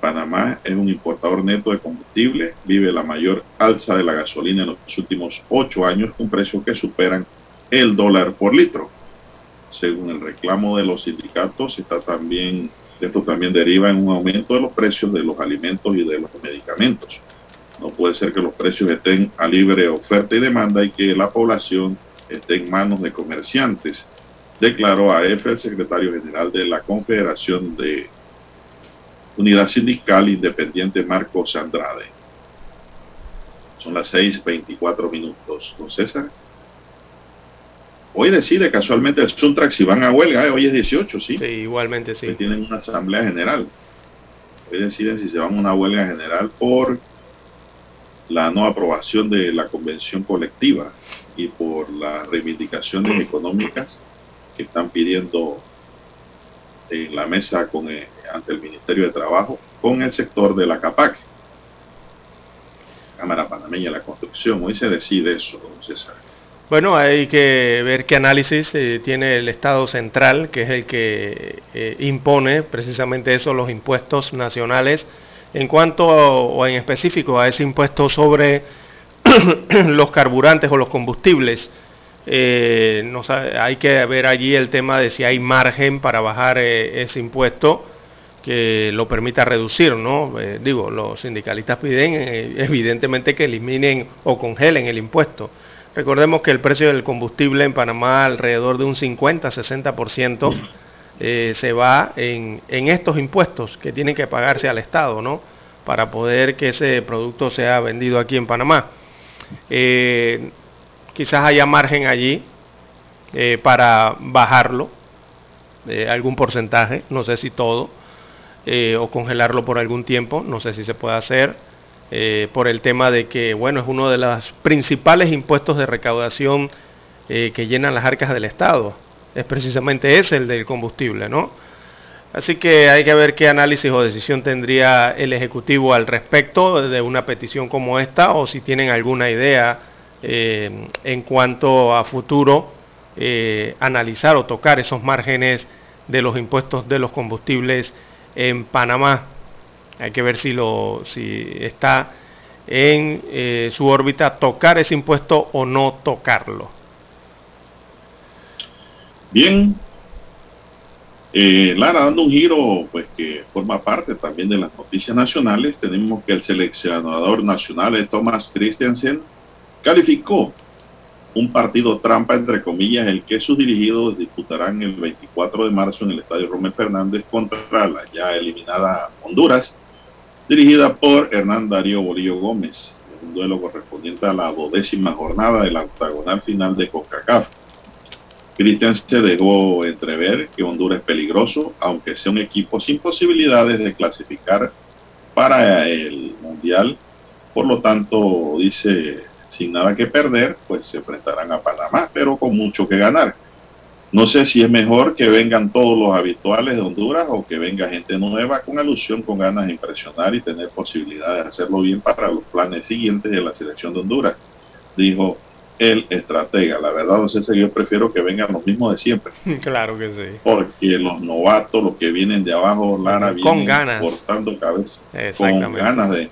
Panamá es un importador neto de combustible, vive la mayor alza de la gasolina en los últimos ocho años con precios que superan el dólar por litro. Según el reclamo de los sindicatos, está también, esto también deriva en un aumento de los precios de los alimentos y de los medicamentos. No puede ser que los precios estén a libre oferta y demanda y que la población esté en manos de comerciantes, declaró a EFE el secretario general de la Confederación de Unidad Sindical Independiente, Marcos Andrade. Son las seis veinticuatro minutos. Don César. Hoy decide casualmente el Suntrax si van a huelga, eh, hoy es dieciocho, ¿sí? Sí, igualmente sí. Que tienen una asamblea general. Hoy deciden si se van a una huelga general por la no aprobación de la convención colectiva y por las reivindicaciones económicas que están pidiendo en la mesa con el, ante el Ministerio de Trabajo con el sector de la CAPAC, Cámara Panameña de la Construcción. Hoy se decide eso, don César. Bueno, hay que ver qué análisis eh, tiene el Estado central, que es el que eh, impone precisamente eso, los impuestos nacionales, en cuanto a, o en específico a ese impuesto sobre los carburantes o los combustibles. Eh, no, hay que ver allí el tema de si hay margen para bajar eh, ese impuesto que lo permita reducir, ¿no? Eh, digo, los sindicalistas piden eh, evidentemente que eliminen o congelen el impuesto. Recordemos que el precio del combustible en Panamá alrededor de un cincuenta a sesenta por ciento eh, se va en, en estos impuestos que tienen que pagarse al Estado, ¿no? Para poder que ese producto sea vendido aquí en Panamá. Eh, quizás haya margen allí eh, para bajarlo, eh, algún porcentaje, no sé si todo, eh, o congelarlo por algún tiempo, no sé si se puede hacer. Eh, por el tema de que, bueno, es uno de los principales impuestos de recaudación eh, que llenan las arcas del Estado. Es precisamente ese, el del combustible, ¿no? Así que hay que ver qué análisis o decisión tendría el Ejecutivo al respecto de una petición como esta, o si tienen alguna idea eh, en cuanto a futuro, eh, analizar o tocar esos márgenes de los impuestos de los combustibles en Panamá. Hay que ver si, lo, si está en eh, su órbita tocar ese impuesto o no tocarlo. Bien. Eh, Lara, dando un giro pues que forma parte también de las noticias nacionales, tenemos que el seleccionador nacional Thomas Christiansen calificó un partido trampa, entre comillas, el que sus dirigidos disputarán el veinticuatro de marzo en el Estadio Rommel Fernández contra la ya eliminada Honduras, dirigida por Hernán Darío Bolillo Gómez, en un duelo correspondiente a la duodécima jornada de la octagonal final de CONCACAF. Christiansen dejó entrever que Honduras es peligroso, aunque sea un equipo sin posibilidades de clasificar para el Mundial. Por lo tanto, dice, sin nada que perder, pues se enfrentarán a Panamá, pero con mucho que ganar. No sé si es mejor que vengan todos los habituales de Honduras o que venga gente nueva con alusión, con ganas de impresionar y tener posibilidades de hacerlo bien para los planes siguientes de la selección de Honduras, dijo el estratega. La verdad, no sé si yo prefiero que vengan los mismos de siempre. Claro que sí. Porque los novatos, los que vienen de abajo, Lara, con vienen ganas, cortando cabeza, con ganas de,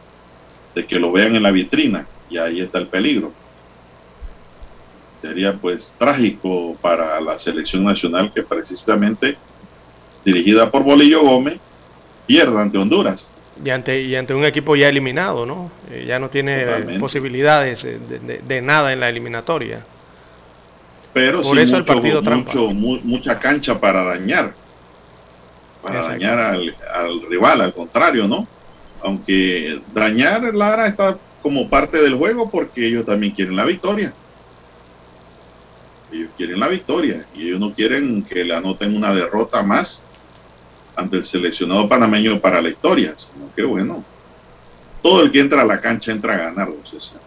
de que lo vean en la vitrina. Y ahí está el peligro. Sería pues trágico para la selección nacional que precisamente, dirigida por Bolillo Gómez, pierda ante Honduras. Y ante, y ante un equipo ya eliminado, ¿no? Eh, ya no tiene Totalmente. posibilidades de, de, de nada en la eliminatoria. Pero por sí, eso mucho, el partido trampa. Mucho, mu mucha cancha para dañar. Para dañar al, al rival, al contrario, ¿no? Aunque dañar, Lara, está como parte del juego, porque ellos también quieren la victoria. Ellos quieren la victoria y ellos no quieren que le anoten una derrota más ante el seleccionado panameño para la historia, sino que, bueno, todo el que entra a la cancha entra a ganar, don César.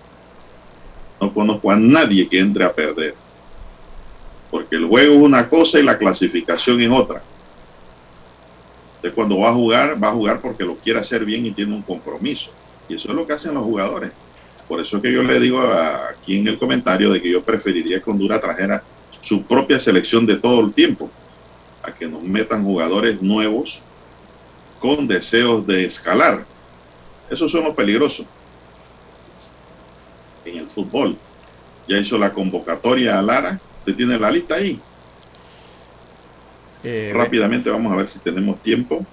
No conozco a nadie que entre a perder, porque el juego es una cosa y la clasificación es otra. Usted cuando va a jugar, va a jugar porque lo quiere hacer bien y tiene un compromiso. Y eso es lo que hacen los jugadores. Por eso es que yo le digo a, aquí en el comentario de que yo preferiría que Honduras trajera su propia selección de todo el tiempo, a que nos metan jugadores nuevos con deseos de escalar. Esos son los peligrosos en el fútbol. Ya hizo la convocatoria a Lara. Usted tiene la lista ahí. Eh, Rápidamente vamos a ver si tenemos tiempo.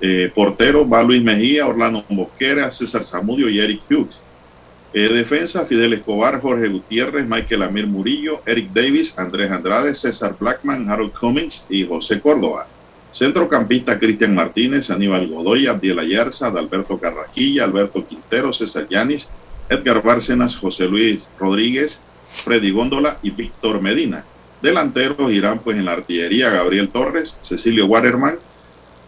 Eh, portero, va Luis Mejía, Orlando Mosquera, César Zamudio y Eric Hughes. Eh, defensa, Fidel Escobar, Jorge Gutiérrez, Michael Amir Murillo, Eric Davis, Andrés Andrade, César Blackman, Harold Cummings y José Córdoba. Centrocampista, Cristian Martínez, Aníbal Godoy, Abdiel Ayarza, Alberto Carraquilla, Alberto Quintero, César Yanis, Edgar Bárcenas, José Luis Rodríguez, Freddy Góndola y Víctor Medina. Delanteros irán pues en la artillería Gabriel Torres, Cecilio Waterman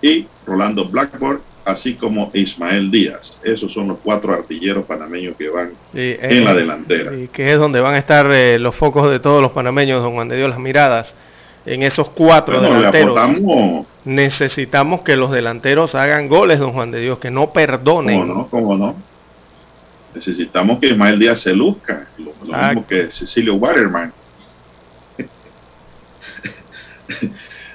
y Rolando Blackburn, así como Ismael Díaz. Esos son los cuatro artilleros panameños que van sí, en eh, la delantera. Y que es donde van a estar eh, los focos de todos los panameños, don Juan de Dios, las miradas en esos cuatro bueno, delanteros. Necesitamos que los delanteros hagan goles, don Juan de Dios, que no perdonen. ¿Cómo no? ¿Cómo no? Necesitamos que Ismael Díaz se luzca, lo, lo mismo que Cecilio Waterman.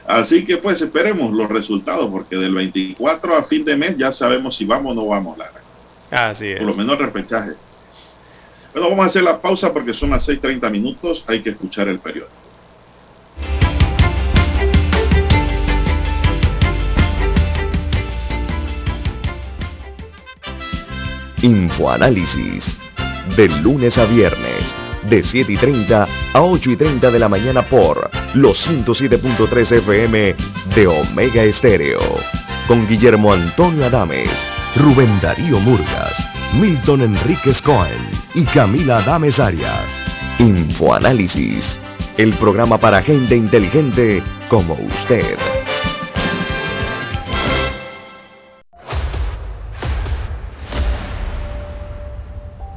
Así que pues esperemos los resultados, porque del veinticuatro a fin de mes ya sabemos si vamos o no vamos, Lara. Así es. Por lo menos el repechaje. Bueno, vamos a hacer la pausa porque son las seis y treinta minutos, hay que escuchar el periódico. Infoanálisis, de lunes a viernes, de siete y treinta a ocho y treinta de la mañana por los ciento siete punto tres F M de Omega Estéreo, con Guillermo Antonio Adames, Rubén Darío Murgas, Milton Enríquez Cohen y Camila Adames Arias. Infoanálisis, el programa para gente inteligente como usted.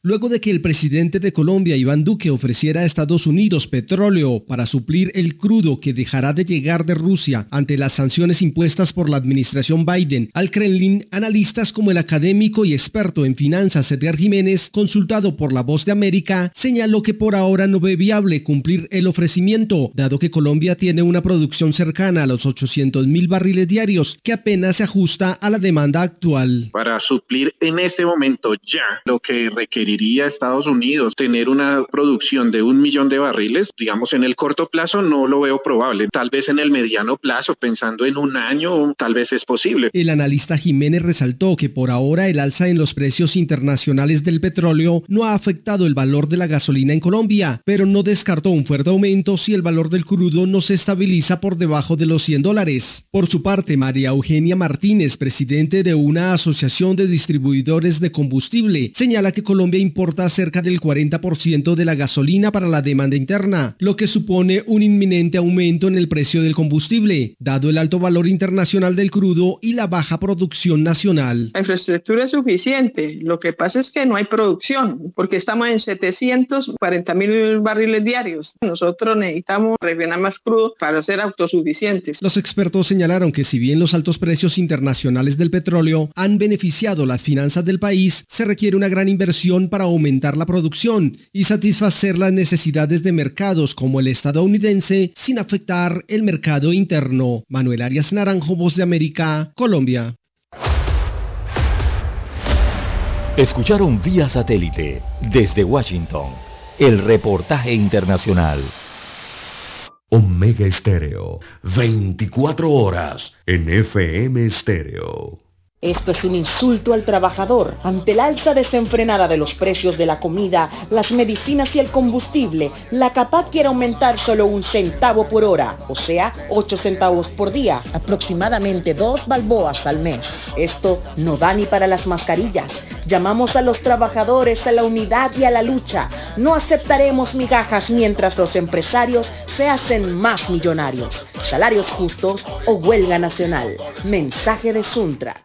Luego de que el presidente de Colombia, Iván Duque, ofreciera a Estados Unidos petróleo para suplir el crudo que dejará de llegar de Rusia ante las sanciones impuestas por la administración Biden al Kremlin, analistas como el académico y experto en finanzas Edgar Jiménez, consultado por La Voz de América, señaló que por ahora no ve viable cumplir el ofrecimiento, dado que Colombia tiene una producción cercana a los ochocientos mil barriles diarios, que apenas se ajusta a la demanda actual. Para suplir en este momento ya lo que requeriría a Estados Unidos tener una producción de un millón de barriles, digamos en el corto plazo no lo veo probable, tal vez en el mediano plazo, pensando en un año, tal vez es posible. El analista Jiménez resaltó que por ahora el alza en los precios internacionales del petróleo no ha afectado el valor de la gasolina en Colombia, pero no descartó un fuerte aumento si el valor del crudo no se estabiliza por debajo de los cien dólares. Por su parte, María Eugenia Martínez, presidente de una asociación de distribuidores de combustible, señala que Colombia importa cerca del cuarenta por ciento de la gasolina para la demanda interna, lo que supone un inminente aumento en el precio del combustible, dado el alto valor internacional del crudo y la baja producción nacional. La infraestructura es suficiente, lo que pasa es que no hay producción, porque estamos en setecientos cuarenta mil barriles diarios. Nosotros necesitamos refinar más crudo para ser autosuficientes. Los expertos señalaron que si bien los altos precios internacionales del petróleo han beneficiado las finanzas del país, se requiere una gran inversión para aumentar la producción y satisfacer las necesidades de mercados como el estadounidense sin afectar el mercado interno. Manuel Arias Naranjo, Voz de América, Colombia. Escucharon vía satélite desde Washington el reportaje internacional. Omega Estéreo, veinticuatro horas en F M Estéreo. Esto es un insulto al trabajador. Ante el alza desenfrenada de los precios de la comida, las medicinas y el combustible, la CAPAC quiere aumentar solo un centavo por hora, o sea, ocho centavos por día, aproximadamente dos balboas al mes. Esto no da ni para las mascarillas. Llamamos a los trabajadores a la unidad y a la lucha. No aceptaremos migajas mientras los empresarios se hacen más millonarios. Salarios justos o huelga nacional. Mensaje de Suntra.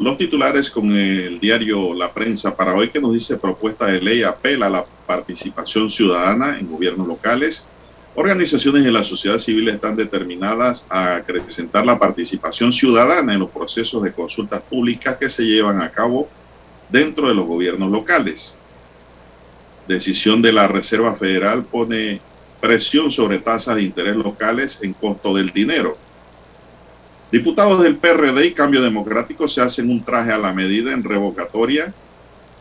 Los titulares con el diario La Prensa para hoy, que nos dice: propuesta de ley apela a la participación ciudadana en gobiernos locales. Organizaciones de la sociedad civil están determinadas a acrecentar la participación ciudadana en los procesos de consultas públicas que se llevan a cabo dentro de los gobiernos locales. Decisión de la Reserva Federal pone presión sobre tasas de interés locales en costo del dinero. Diputados del P R D y Cambio Democrático se hacen un traje a la medida en revocatoria.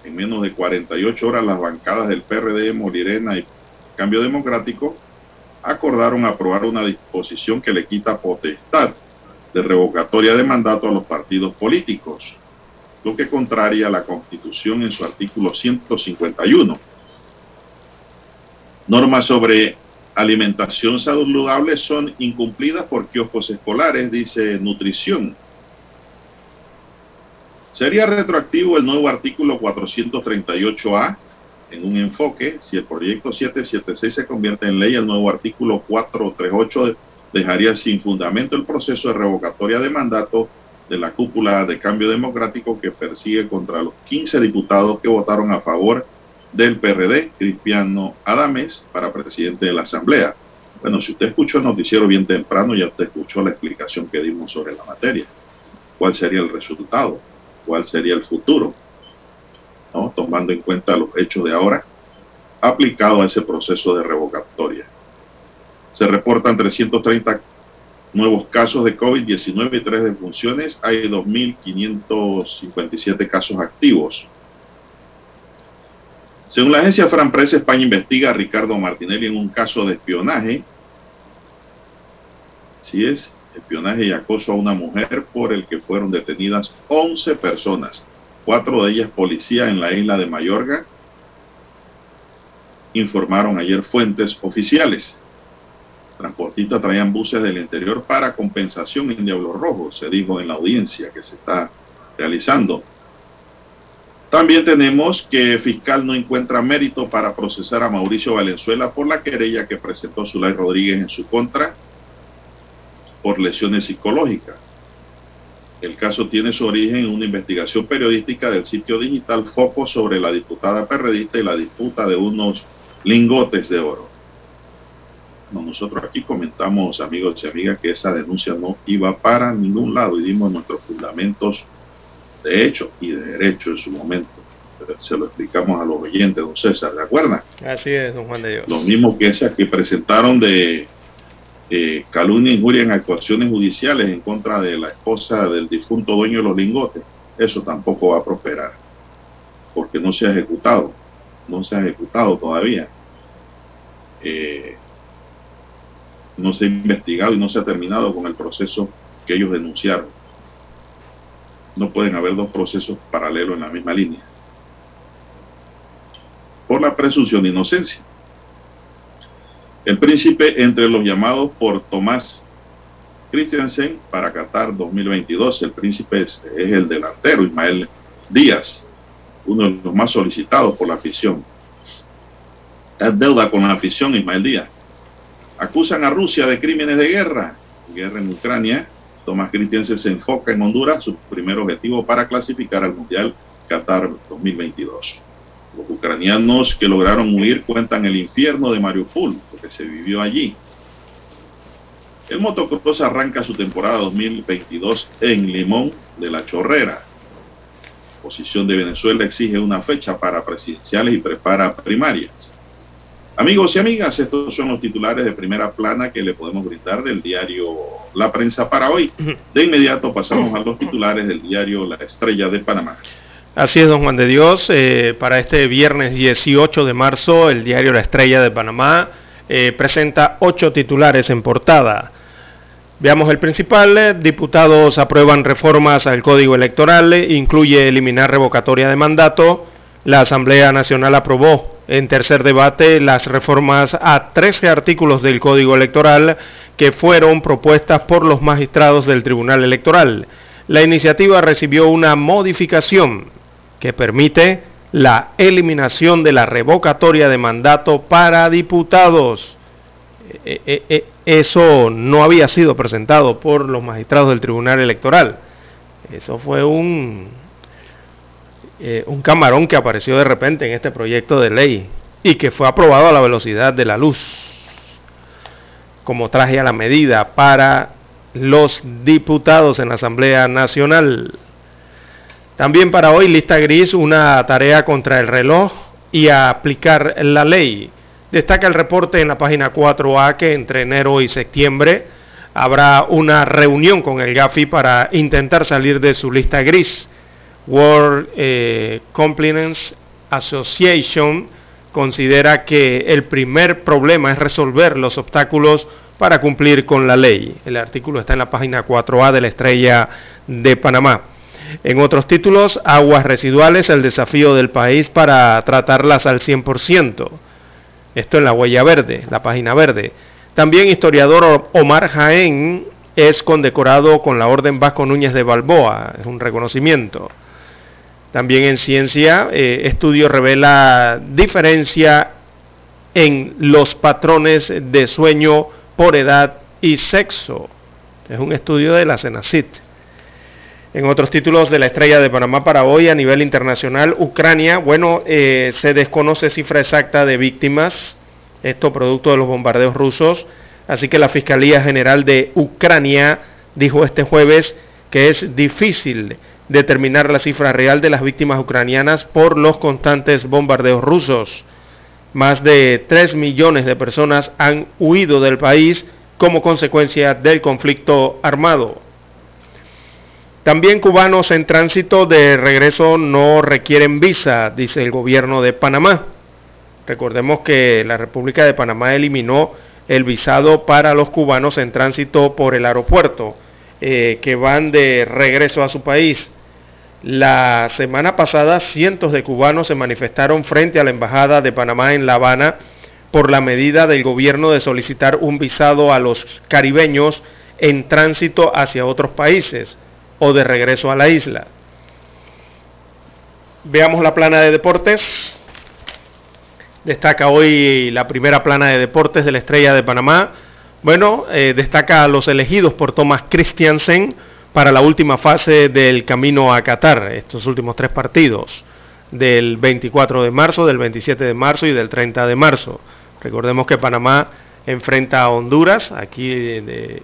En menos de cuarenta y ocho horas las bancadas del P R D, Molirena y Cambio Democrático acordaron aprobar una disposición que le quita potestad de revocatoria de mandato a los partidos políticos, lo que contraria a la Constitución en su artículo ciento cincuenta y uno. Normas sobre alimentación saludable son incumplidas por kioscos escolares, dice Nutrición. Sería retroactivo el nuevo artículo cuatrocientos treinta y ocho A en un enfoque. Si el proyecto setecientos setenta y seis se convierte en ley, el nuevo artículo cuatrocientos treinta y ocho dejaría sin fundamento el proceso de revocatoria de mandato de la cúpula de Cambio Democrático, que persigue contra los quince diputados que votaron a favor del P R D, Cristiano Adames, para presidente de la Asamblea. Bueno, si usted escuchó el noticiero bien temprano, ya usted escuchó la explicación que dimos sobre la materia. ¿Cuál sería el resultado? ¿Cuál sería el futuro? ¿No? Tomando en cuenta los hechos de ahora, aplicado a ese proceso de revocatoria. Se reportan trescientos treinta nuevos casos de COVID diecinueve y tres defunciones. Hay dos mil quinientos cincuenta y siete casos activos. Según la agencia Fran Press, España investiga a Ricardo Martinelli en un caso de espionaje. Así es, espionaje y acoso a una mujer, por el que fueron detenidas once personas, cuatro de ellas policías, en la isla de Mallorca, informaron ayer fuentes oficiales. Transportistas traían buses del interior para compensación en Diablo Rojo, se dijo en la audiencia que se está realizando. También tenemos que fiscal no encuentra mérito para procesar a Mauricio Valenzuela por la querella que presentó Zulay Rodríguez en su contra por lesiones psicológicas. El caso tiene su origen en una investigación periodística del sitio digital Foco sobre la diputada perredista y la disputa de unos lingotes de oro. Bueno, nosotros aquí comentamos, amigos y amigas, que esa denuncia no iba para ningún lado y dimos nuestros fundamentos de hecho y de derecho en su momento. Se lo explicamos a los oyentes, don César, ¿de acuerdo? Así es, don Juan de Dios. Lo mismo que esas que presentaron de eh, calumnia e injuria en actuaciones judiciales en contra de la esposa del difunto dueño de los lingotes. Eso tampoco va a prosperar, porque no se ha ejecutado, no se ha ejecutado todavía. Eh, no se ha investigado y no se ha terminado con el proceso que ellos denunciaron. No pueden haber dos procesos paralelos en la misma línea. Por la presunción de inocencia. El príncipe entre los llamados por Thomas Christiansen para Qatar dos mil veintidós. El príncipe es, es el delantero Ismael Díaz, uno de los más solicitados por la afición. Es deuda con la afición Ismael Díaz. Acusan a Rusia de crímenes de guerra. Guerra en Ucrania. Thomas Christiansen se enfoca en Honduras, su primer objetivo para clasificar al Mundial Qatar dos mil veintidós. Los ucranianos que lograron huir cuentan el infierno de Mariupol, lo que se vivió allí. El motocross arranca su temporada dos mil veintidós en Limón de la Chorrera. La oposición de Venezuela exige una fecha para presidenciales y prepara primarias. Amigos y amigas, estos son los titulares de primera plana que le podemos brindar del diario La Prensa para hoy. De inmediato pasamos a los titulares del diario La Estrella de Panamá. Así es, don Juan de Dios. Eh, para este viernes dieciocho de marzo, el diario La Estrella de Panamá eh, presenta ocho titulares en portada. Veamos el principal. Eh, diputados aprueban reformas al Código Electoral, eh, incluye eliminar revocatoria de mandato. La Asamblea Nacional aprobó en tercer debate las reformas a trece artículos del Código Electoral que fueron propuestas por los magistrados del Tribunal Electoral. La iniciativa recibió una modificación que permite la eliminación de la revocatoria de mandato para diputados. Eso no había sido presentado por los magistrados del Tribunal Electoral. Eso fue un, eh, un camarón que apareció de repente en este proyecto de ley y que fue aprobado a la velocidad de la luz, como traje a la medida para los diputados en la Asamblea Nacional. También para hoy, lista gris, una tarea contra el reloj y a aplicar la ley. Destaca el reporte en la página cuatro A que entre enero y septiembre habrá una reunión con el G A F I para intentar salir de su lista gris. World eh, Compliance Association considera que el primer problema es resolver los obstáculos para cumplir con la ley. El artículo está en la página cuatro A de la Estrella de Panamá. En otros títulos, aguas residuales, el desafío del país para tratarlas al cien por ciento. Esto en la huella verde, la página verde. También historiador Omar Jaén es condecorado con la Orden Vasco Núñez de Balboa, es un reconocimiento. También en ciencia, eh, estudio revela diferencia en los patrones de sueño por edad y sexo. Es un estudio de la CENACIT. En otros títulos de la Estrella de Panamá para hoy, a nivel internacional, Ucrania, bueno, eh, se desconoce cifra exacta de víctimas, esto producto de los bombardeos rusos, así que la Fiscalía General de Ucrania dijo este jueves que es difícil determinar la cifra real de las víctimas ucranianas por los constantes bombardeos rusos. Más de tres millones de personas han huido del país como consecuencia del conflicto armado. También cubanos en tránsito de regreso no requieren visa, dice el gobierno de Panamá. Recordemos que la República de Panamá eliminó el visado para los cubanos en tránsito por el aeropuerto, eh, que van de regreso a su país. La semana pasada, cientos de cubanos se manifestaron frente a la Embajada de Panamá en La Habana por la medida del gobierno de solicitar un visado a los caribeños en tránsito hacia otros países o de regreso a la isla. Veamos la plana de deportes. Destaca hoy la primera plana de deportes de la Estrella de Panamá. Bueno, eh, destaca a los elegidos por Thomas Christiansen para la última fase del camino a Qatar. Estos últimos tres partidos, del veinticuatro de marzo, del veintisiete de marzo y del treinta de marzo. Recordemos que Panamá enfrenta a Honduras, aquí de, de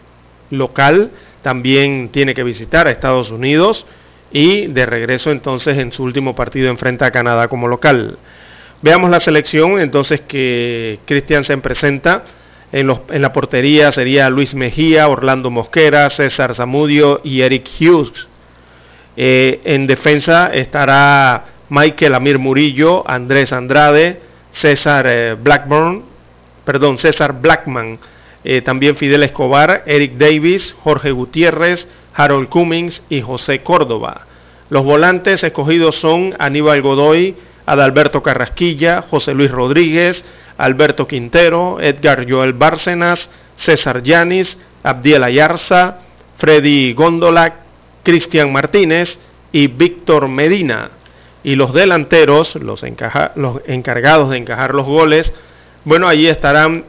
local. También tiene que visitar a Estados Unidos y de regreso entonces en su último partido enfrenta a Canadá como local. Veamos la selección entonces que Christiansen presenta. En, los, en la portería sería Luis Mejía, Orlando Mosquera, César Zamudio y Eric Hughes. Eh, en defensa estará Michael Amir Murillo, Andrés Andrade, César eh, Blackburn, perdón, César Blackman. Eh, también Fidel Escobar, Eric Davis, Jorge Gutiérrez, Harold Cummings y José Córdoba. Los volantes escogidos son Aníbal Godoy, Adalberto Carrasquilla, José Luis Rodríguez, Alberto Quintero, Edgar Joel Bárcenas, César Yanis, Abdiel Ayarza, Freddy Góndola, Cristian Martínez y Víctor Medina. Y los delanteros, los, encaja, los encargados de encajar los goles, bueno, allí estarán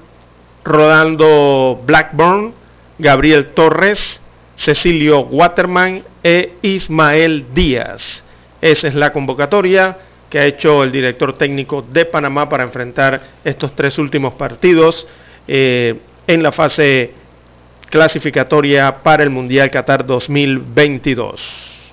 Rolando Blackburn, Gabriel Torres, Cecilio Waterman e Ismael Díaz. Esa es la convocatoria que ha hecho el director técnico de Panamá para enfrentar estos tres últimos partidos eh, en la fase clasificatoria para el Mundial Qatar dos mil veintidós.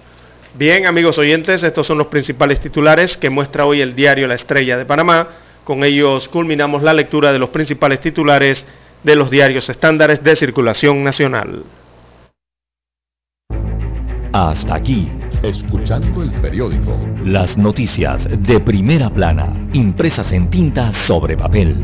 Bien, amigos oyentes, estos son los principales titulares que muestra hoy el diario La Estrella de Panamá. Con ellos culminamos la lectura de los principales titulares de los diarios estándares de circulación nacional. Hasta aquí, escuchando el periódico. Las noticias de primera plana, impresas en tinta sobre papel.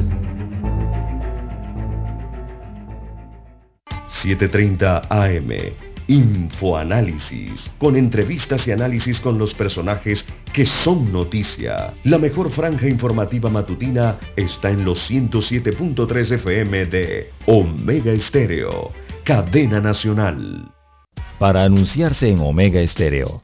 siete treinta A M, Infoanálisis, con entrevistas y análisis con los personajes que son noticia. La mejor franja informativa matutina está en los ciento siete punto tres F M de Omega Estéreo, cadena nacional. Para anunciarse en Omega Estéreo,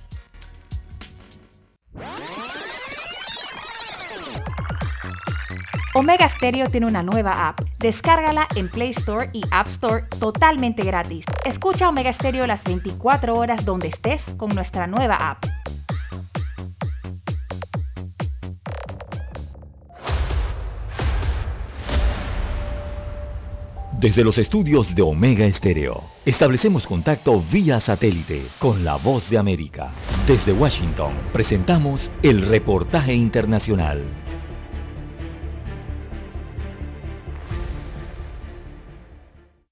Omega Stereo tiene una nueva app. Descárgala en Play Store y App Store totalmente gratis. Escucha Omega Stereo las veinticuatro horas donde estés con nuestra nueva app. Desde los estudios de Omega Estéreo, establecemos contacto vía satélite con la Voz de América. Desde Washington, presentamos el reportaje internacional.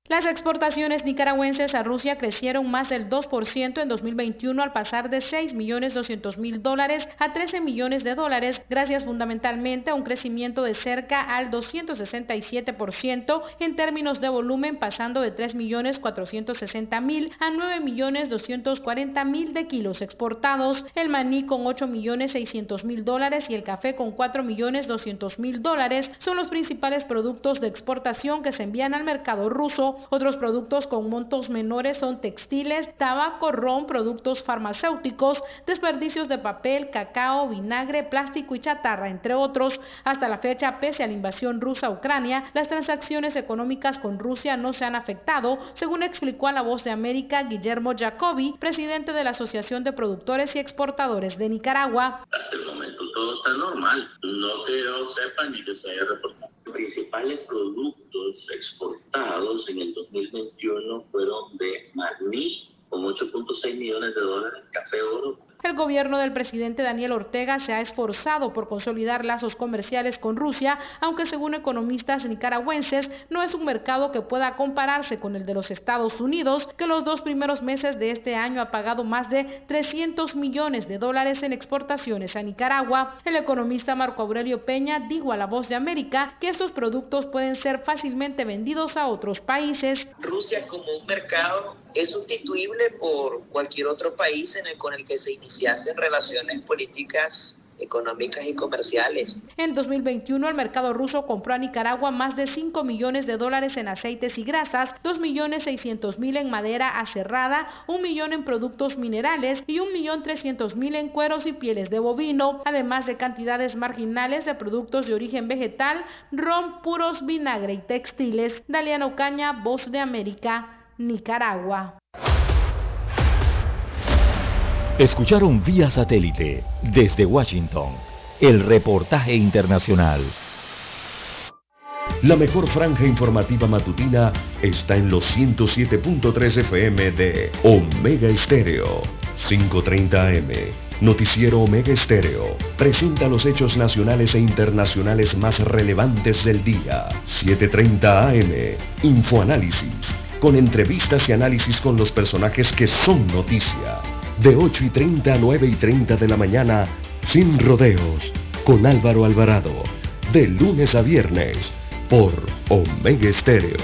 Las exportaciones nicaragüenses a Rusia crecieron más del dos por ciento en dos mil veintiuno al pasar de seis millones doscientos mil dólares a trece millones de dólares, gracias fundamentalmente a un crecimiento de cerca al doscientos sesenta y siete por ciento en términos de volumen, pasando de tres millones cuatrocientos sesenta mil a nueve millones doscientos cuarenta mil de kilos exportados, el maní con ocho millones seiscientos mil dólares y el café con cuatro millones doscientos mil dólares son los principales productos de exportación que se envían al mercado ruso. Otros productos con montos menores son textiles, tabaco, ron, productos farmacéuticos, desperdicios de papel, cacao, vinagre, plástico y chatarra, entre otros. Hasta la fecha, pese a la invasión rusa a Ucrania, las transacciones económicas con Rusia no se han afectado, según explicó a La Voz de América Guillermo Jacobi, presidente de la Asociación de Productores y Exportadores de Nicaragua. Hasta el momento todo está normal, no que yo sepa ni que se haya reportado. Los principales productos exportados en el dos mil veintiuno fueron de maní con ocho punto seis millones de dólares, café oro. El gobierno del presidente Daniel Ortega se ha esforzado por consolidar lazos comerciales con Rusia, aunque según economistas nicaragüenses no es un mercado que pueda compararse con el de los Estados Unidos, que los dos primeros meses de este año ha pagado más de trescientos millones de dólares en exportaciones a Nicaragua. El economista Marco Aurelio Peña dijo a La Voz de América que estos productos pueden ser fácilmente vendidos a otros países. Rusia como un mercado es sustituible por cualquier otro país en el con el que se iniciasen relaciones políticas, económicas y comerciales. En dos mil veintiuno el mercado ruso compró a Nicaragua más de cinco millones de dólares en aceites y grasas, dos millones seiscientos mil en madera aserrada, un millón en productos minerales y un millón trescientos mil en cueros y pieles de bovino, además de cantidades marginales de productos de origen vegetal, ron, puros, vinagre y textiles. Daliana Ocaña, Voz de América, Nicaragua. Escucharon vía satélite, desde Washington, el reportaje internacional. La mejor franja informativa matutina está en los ciento siete punto tres F M de Omega Estéreo. cinco treinta A M, Noticiero Omega Estéreo, presenta los hechos nacionales e internacionales más relevantes del día. siete treinta A M, Infoanálisis, con entrevistas y análisis con los personajes que son noticia. De ocho y treinta a nueve y treinta de la mañana, Sin Rodeos, con Álvaro Alvarado, de lunes a viernes, por Omega Estéreo.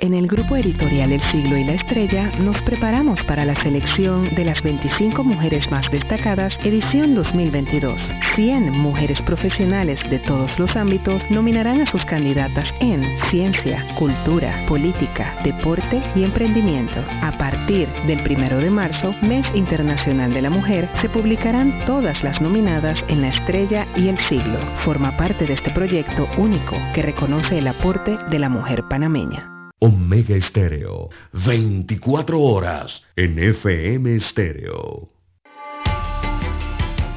En el Grupo Editorial El Siglo y la Estrella nos preparamos para la selección de las veinticinco mujeres más destacadas, edición dos mil veintidós. cien mujeres profesionales de todos los ámbitos nominarán a sus candidatas en ciencia, cultura, política, deporte y emprendimiento. A partir del primero de marzo, Mes Internacional de la Mujer, se publicarán todas las nominadas en La Estrella y El Siglo. Forma parte de este proyecto único que reconoce el aporte de la mujer panameña. Omega Estéreo, veinticuatro horas en F M Estéreo.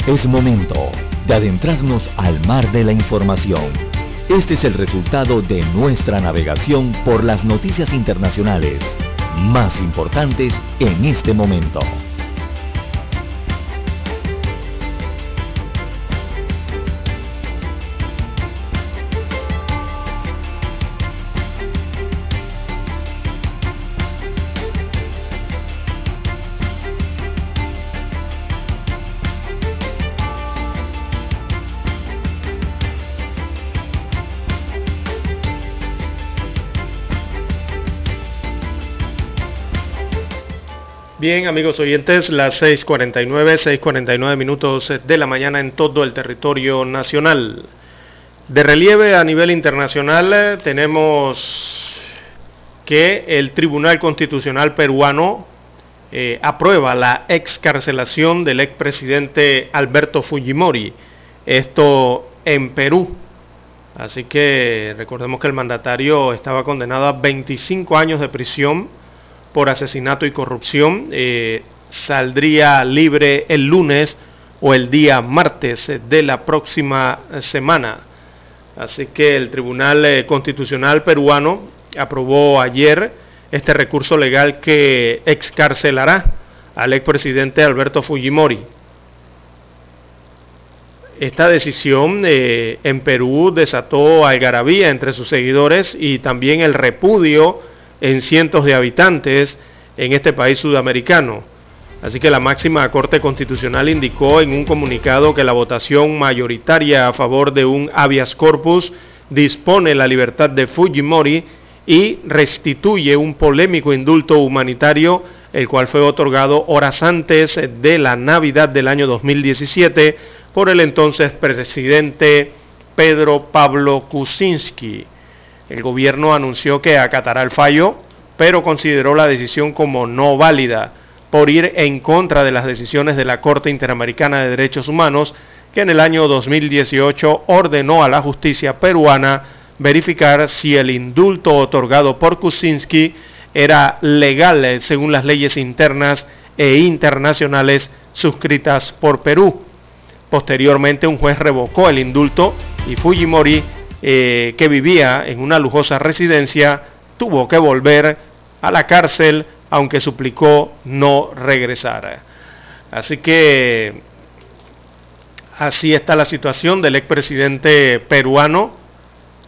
Es momento de adentrarnos al mar de la información. Este es el resultado de nuestra navegación por las noticias internacionales más importantes en este momento. Bien, amigos oyentes, las seis cuarenta y nueve, seis cuarenta y nueve minutos de la mañana en todo el territorio nacional. De relieve a nivel internacional tenemos que el Tribunal Constitucional peruano eh, aprueba la excarcelación del expresidente Alberto Fujimori, esto en Perú. Así que recordemos que el mandatario estaba condenado a veinticinco años de prisión por asesinato y corrupción. Eh, saldría libre el lunes o el día martes de la próxima semana. Así que el Tribunal Constitucional peruano aprobó ayer este recurso legal que excarcelará al expresidente Alberto Fujimori. Esta decisión eh, en Perú desató algarabía entre sus seguidores y también el repudio en cientos de habitantes en este país sudamericano. Así que la máxima Corte Constitucional indicó en un comunicado que la votación mayoritaria a favor de un habeas corpus dispone la libertad de Fujimori y restituye un polémico indulto humanitario, el cual fue otorgado horas antes de la Navidad del año dos mil diecisiete por el entonces presidente Pedro Pablo Kuczynski. El gobierno anunció que acatará el fallo, pero consideró la decisión como no válida por ir en contra de las decisiones de la Corte Interamericana de Derechos Humanos, que en el año dos mil dieciocho ordenó a la justicia peruana verificar si el indulto otorgado por Kuczynski era legal según las leyes internas e internacionales suscritas por Perú. Posteriormente, un juez revocó el indulto y Fujimori, eh, que vivía en una lujosa residencia, tuvo que volver a la cárcel, aunque suplicó no regresar. Así que así está la situación del expresidente peruano,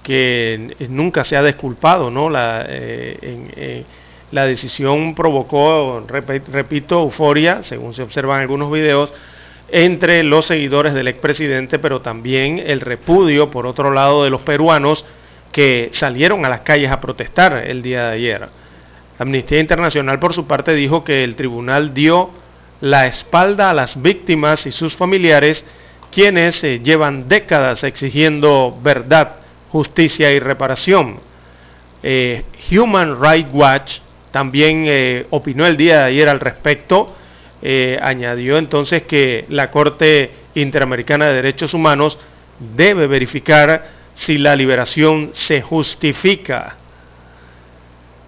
que nunca se ha disculpado, ¿no? La, eh, eh, la decisión provocó, repito, euforia, según se observan algunos videos, entre los seguidores del expresidente, pero también el repudio, por otro lado, de los peruanos que salieron a las calles a protestar el día de ayer. Amnistía Internacional, por su parte, dijo que el tribunal dio la espalda a las víctimas y sus familiares, quienes eh, llevan décadas exigiendo verdad, justicia y reparación. Eh, Human Rights Watch también eh, opinó el día de ayer al respecto. Eh, añadió entonces que la Corte Interamericana de Derechos Humanos debe verificar si la liberación se justifica.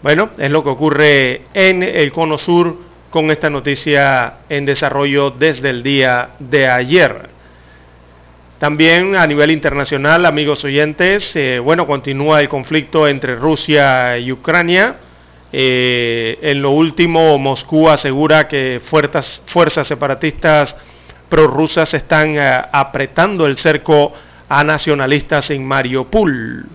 Bueno, es lo que ocurre en el Cono Sur con esta noticia en desarrollo desde el día de ayer. También a nivel internacional, amigos oyentes, eh, bueno, continúa el conflicto entre Rusia y Ucrania. Eh, en lo último, Moscú asegura que fuerzas, fuerzas separatistas prorrusas están eh, apretando el cerco a nacionalistas en Mariupol.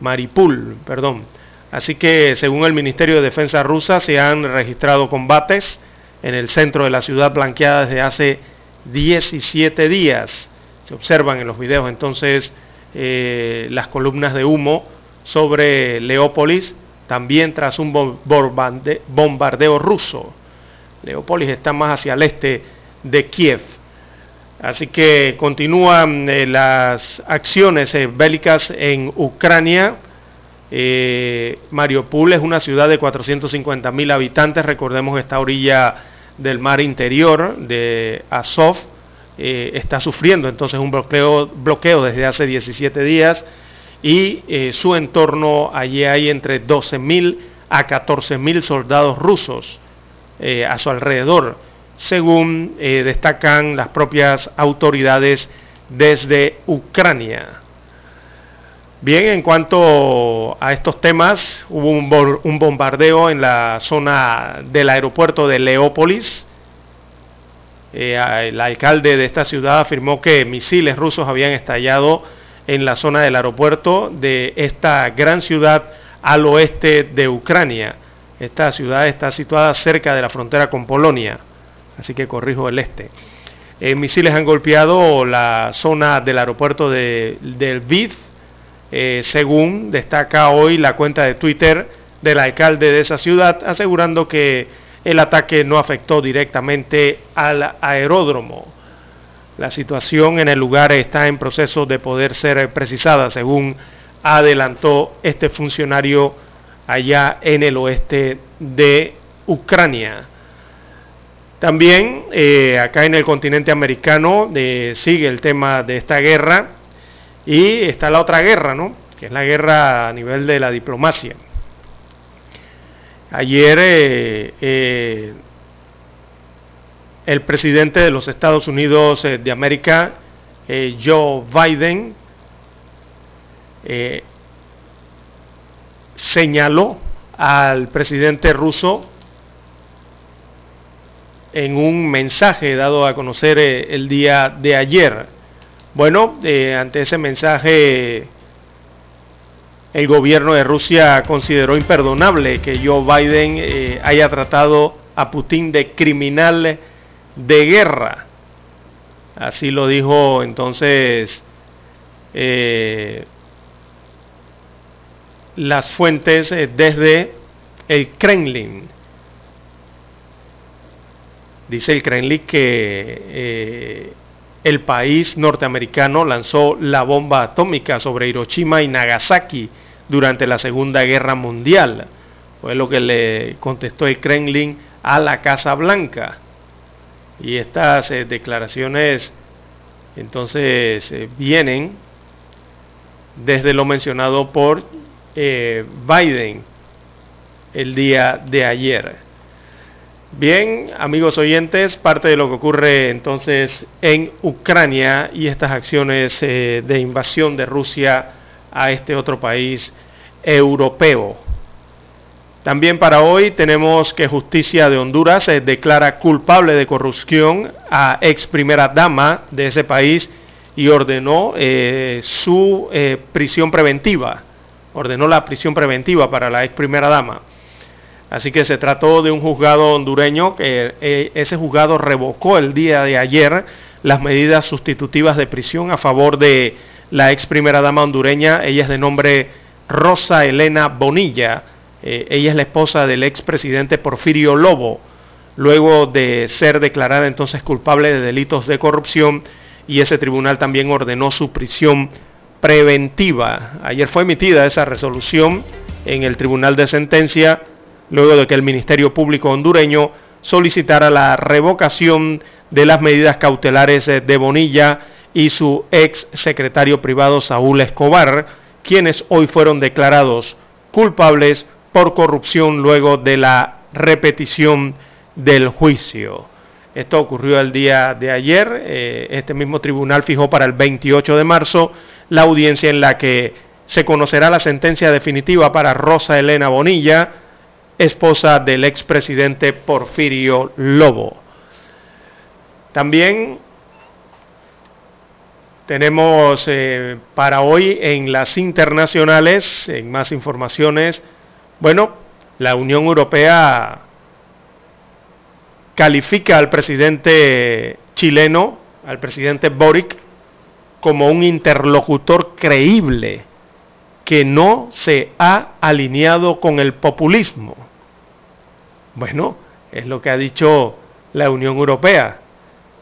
Mariupol, perdón. Así que, según el Ministerio de Defensa rusa, se han registrado combates en el centro de la ciudad blanqueada desde hace diecisiete días. Se observan en los videos entonces eh, las columnas de humo sobre Leópolis, también tras un bombardeo ruso. Leópolis está más hacia el este de Kiev. Así que continúan eh, las acciones eh, bélicas en Ucrania. Eh, Mariupol es una ciudad de cuatrocientos cincuenta mil habitantes, recordemos esta orilla del mar interior de Azov, eh, está sufriendo entonces un bloqueo, bloqueo desde hace diecisiete días y eh, su entorno, allí hay entre doce mil a catorce mil soldados rusos eh, a su alrededor, según eh, destacan las propias autoridades desde Ucrania. Bien, en cuanto a estos temas, hubo un, bol, un bombardeo en la zona del aeropuerto de Leópolis. Eh, el alcalde de esta ciudad afirmó que misiles rusos habían estallado en la zona del aeropuerto de esta gran ciudad al oeste de Ucrania. Esta ciudad está situada cerca de la frontera con Polonia, así que corrijo el este. Eh, misiles han golpeado la zona del aeropuerto de, de Lviv. Eh, según destaca hoy la cuenta de Twitter del alcalde de esa ciudad, asegurando que el ataque no afectó directamente al aeródromo. La situación en el lugar está en proceso de poder ser precisada, según adelantó este funcionario allá en el oeste de Ucrania. También eh, acá en el continente americano eh, sigue el tema de esta guerra, y está la otra guerra, ¿no?, que es la guerra a nivel de la diplomacia. Ayer eh, eh, el presidente de los Estados Unidos eh, de América, eh, Joe Biden, eh, señaló al presidente ruso en un mensaje dado a conocer eh, el día de ayer. Bueno, eh, ante ese mensaje, el gobierno de Rusia consideró imperdonable que Joe Biden eh, haya tratado a Putin de criminal de guerra. Así lo dijo entonces eh, las fuentes eh, desde el Kremlin. Dice el Kremlin que eh, el país norteamericano lanzó la bomba atómica sobre Hiroshima y Nagasaki durante la Segunda Guerra Mundial. Fue lo que le contestó el Kremlin a la Casa Blanca. Y estas eh, declaraciones entonces eh, vienen desde lo mencionado por eh, Biden el día de ayer. Bien, amigos oyentes, parte de lo que ocurre entonces en Ucrania y estas acciones eh, de invasión de Rusia a este otro país europeo. También para hoy tenemos que Justicia de Honduras se declara culpable de corrupción a ex primera dama de ese país y ordenó eh, su eh, prisión preventiva, ordenó la prisión preventiva para la ex primera dama. Así que se trató de un juzgado hondureño que eh, ese juzgado revocó el día de ayer las medidas sustitutivas de prisión a favor de la ex primera dama hondureña. Ella es de nombre Rosa Elena Bonilla. Eh, ella es la esposa del ex presidente Porfirio Lobo, luego de ser declarada entonces culpable de delitos de corrupción, y ese tribunal también ordenó su prisión preventiva. Ayer fue emitida esa resolución en el tribunal de sentencia, luego de que el Ministerio Público hondureño solicitara la revocación de las medidas cautelares de Bonilla y su ex secretario privado Saúl Escobar, quienes hoy fueron declarados culpables por corrupción luego de la repetición del juicio. Esto ocurrió el día de ayer. Eh, este mismo tribunal fijó para el veintiocho de marzo la audiencia en la que se conocerá la sentencia definitiva para Rosa Elena Bonilla, esposa del expresidente Porfirio Lobo. También tenemos eh, para hoy en las internacionales, en más informaciones, bueno, la Unión Europea califica al presidente chileno, al presidente Boric, como un interlocutor creíble que no se ha alineado con el populismo. Bueno, es lo que ha dicho la Unión Europea,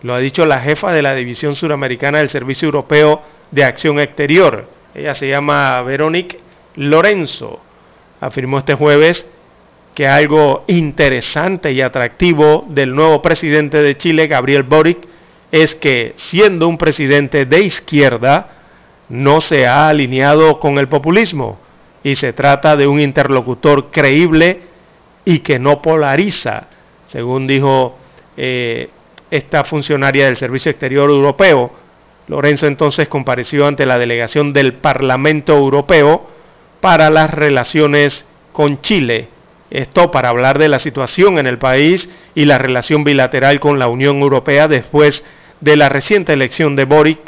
lo ha dicho la jefa de la División Suramericana del Servicio Europeo de Acción Exterior. Ella se llama Veronique Lorenzo. Afirmó este jueves que algo interesante y atractivo del nuevo presidente de Chile, Gabriel Boric, es que, siendo un presidente de izquierda, no se ha alineado con el populismo, y se trata de un interlocutor creíble y que no polariza, según dijo eh, esta funcionaria del Servicio Exterior Europeo. Lorenzo entonces compareció ante la delegación del Parlamento Europeo para las relaciones con Chile, esto para hablar de la situación en el país y la relación bilateral con la Unión Europea después de la reciente elección de Boric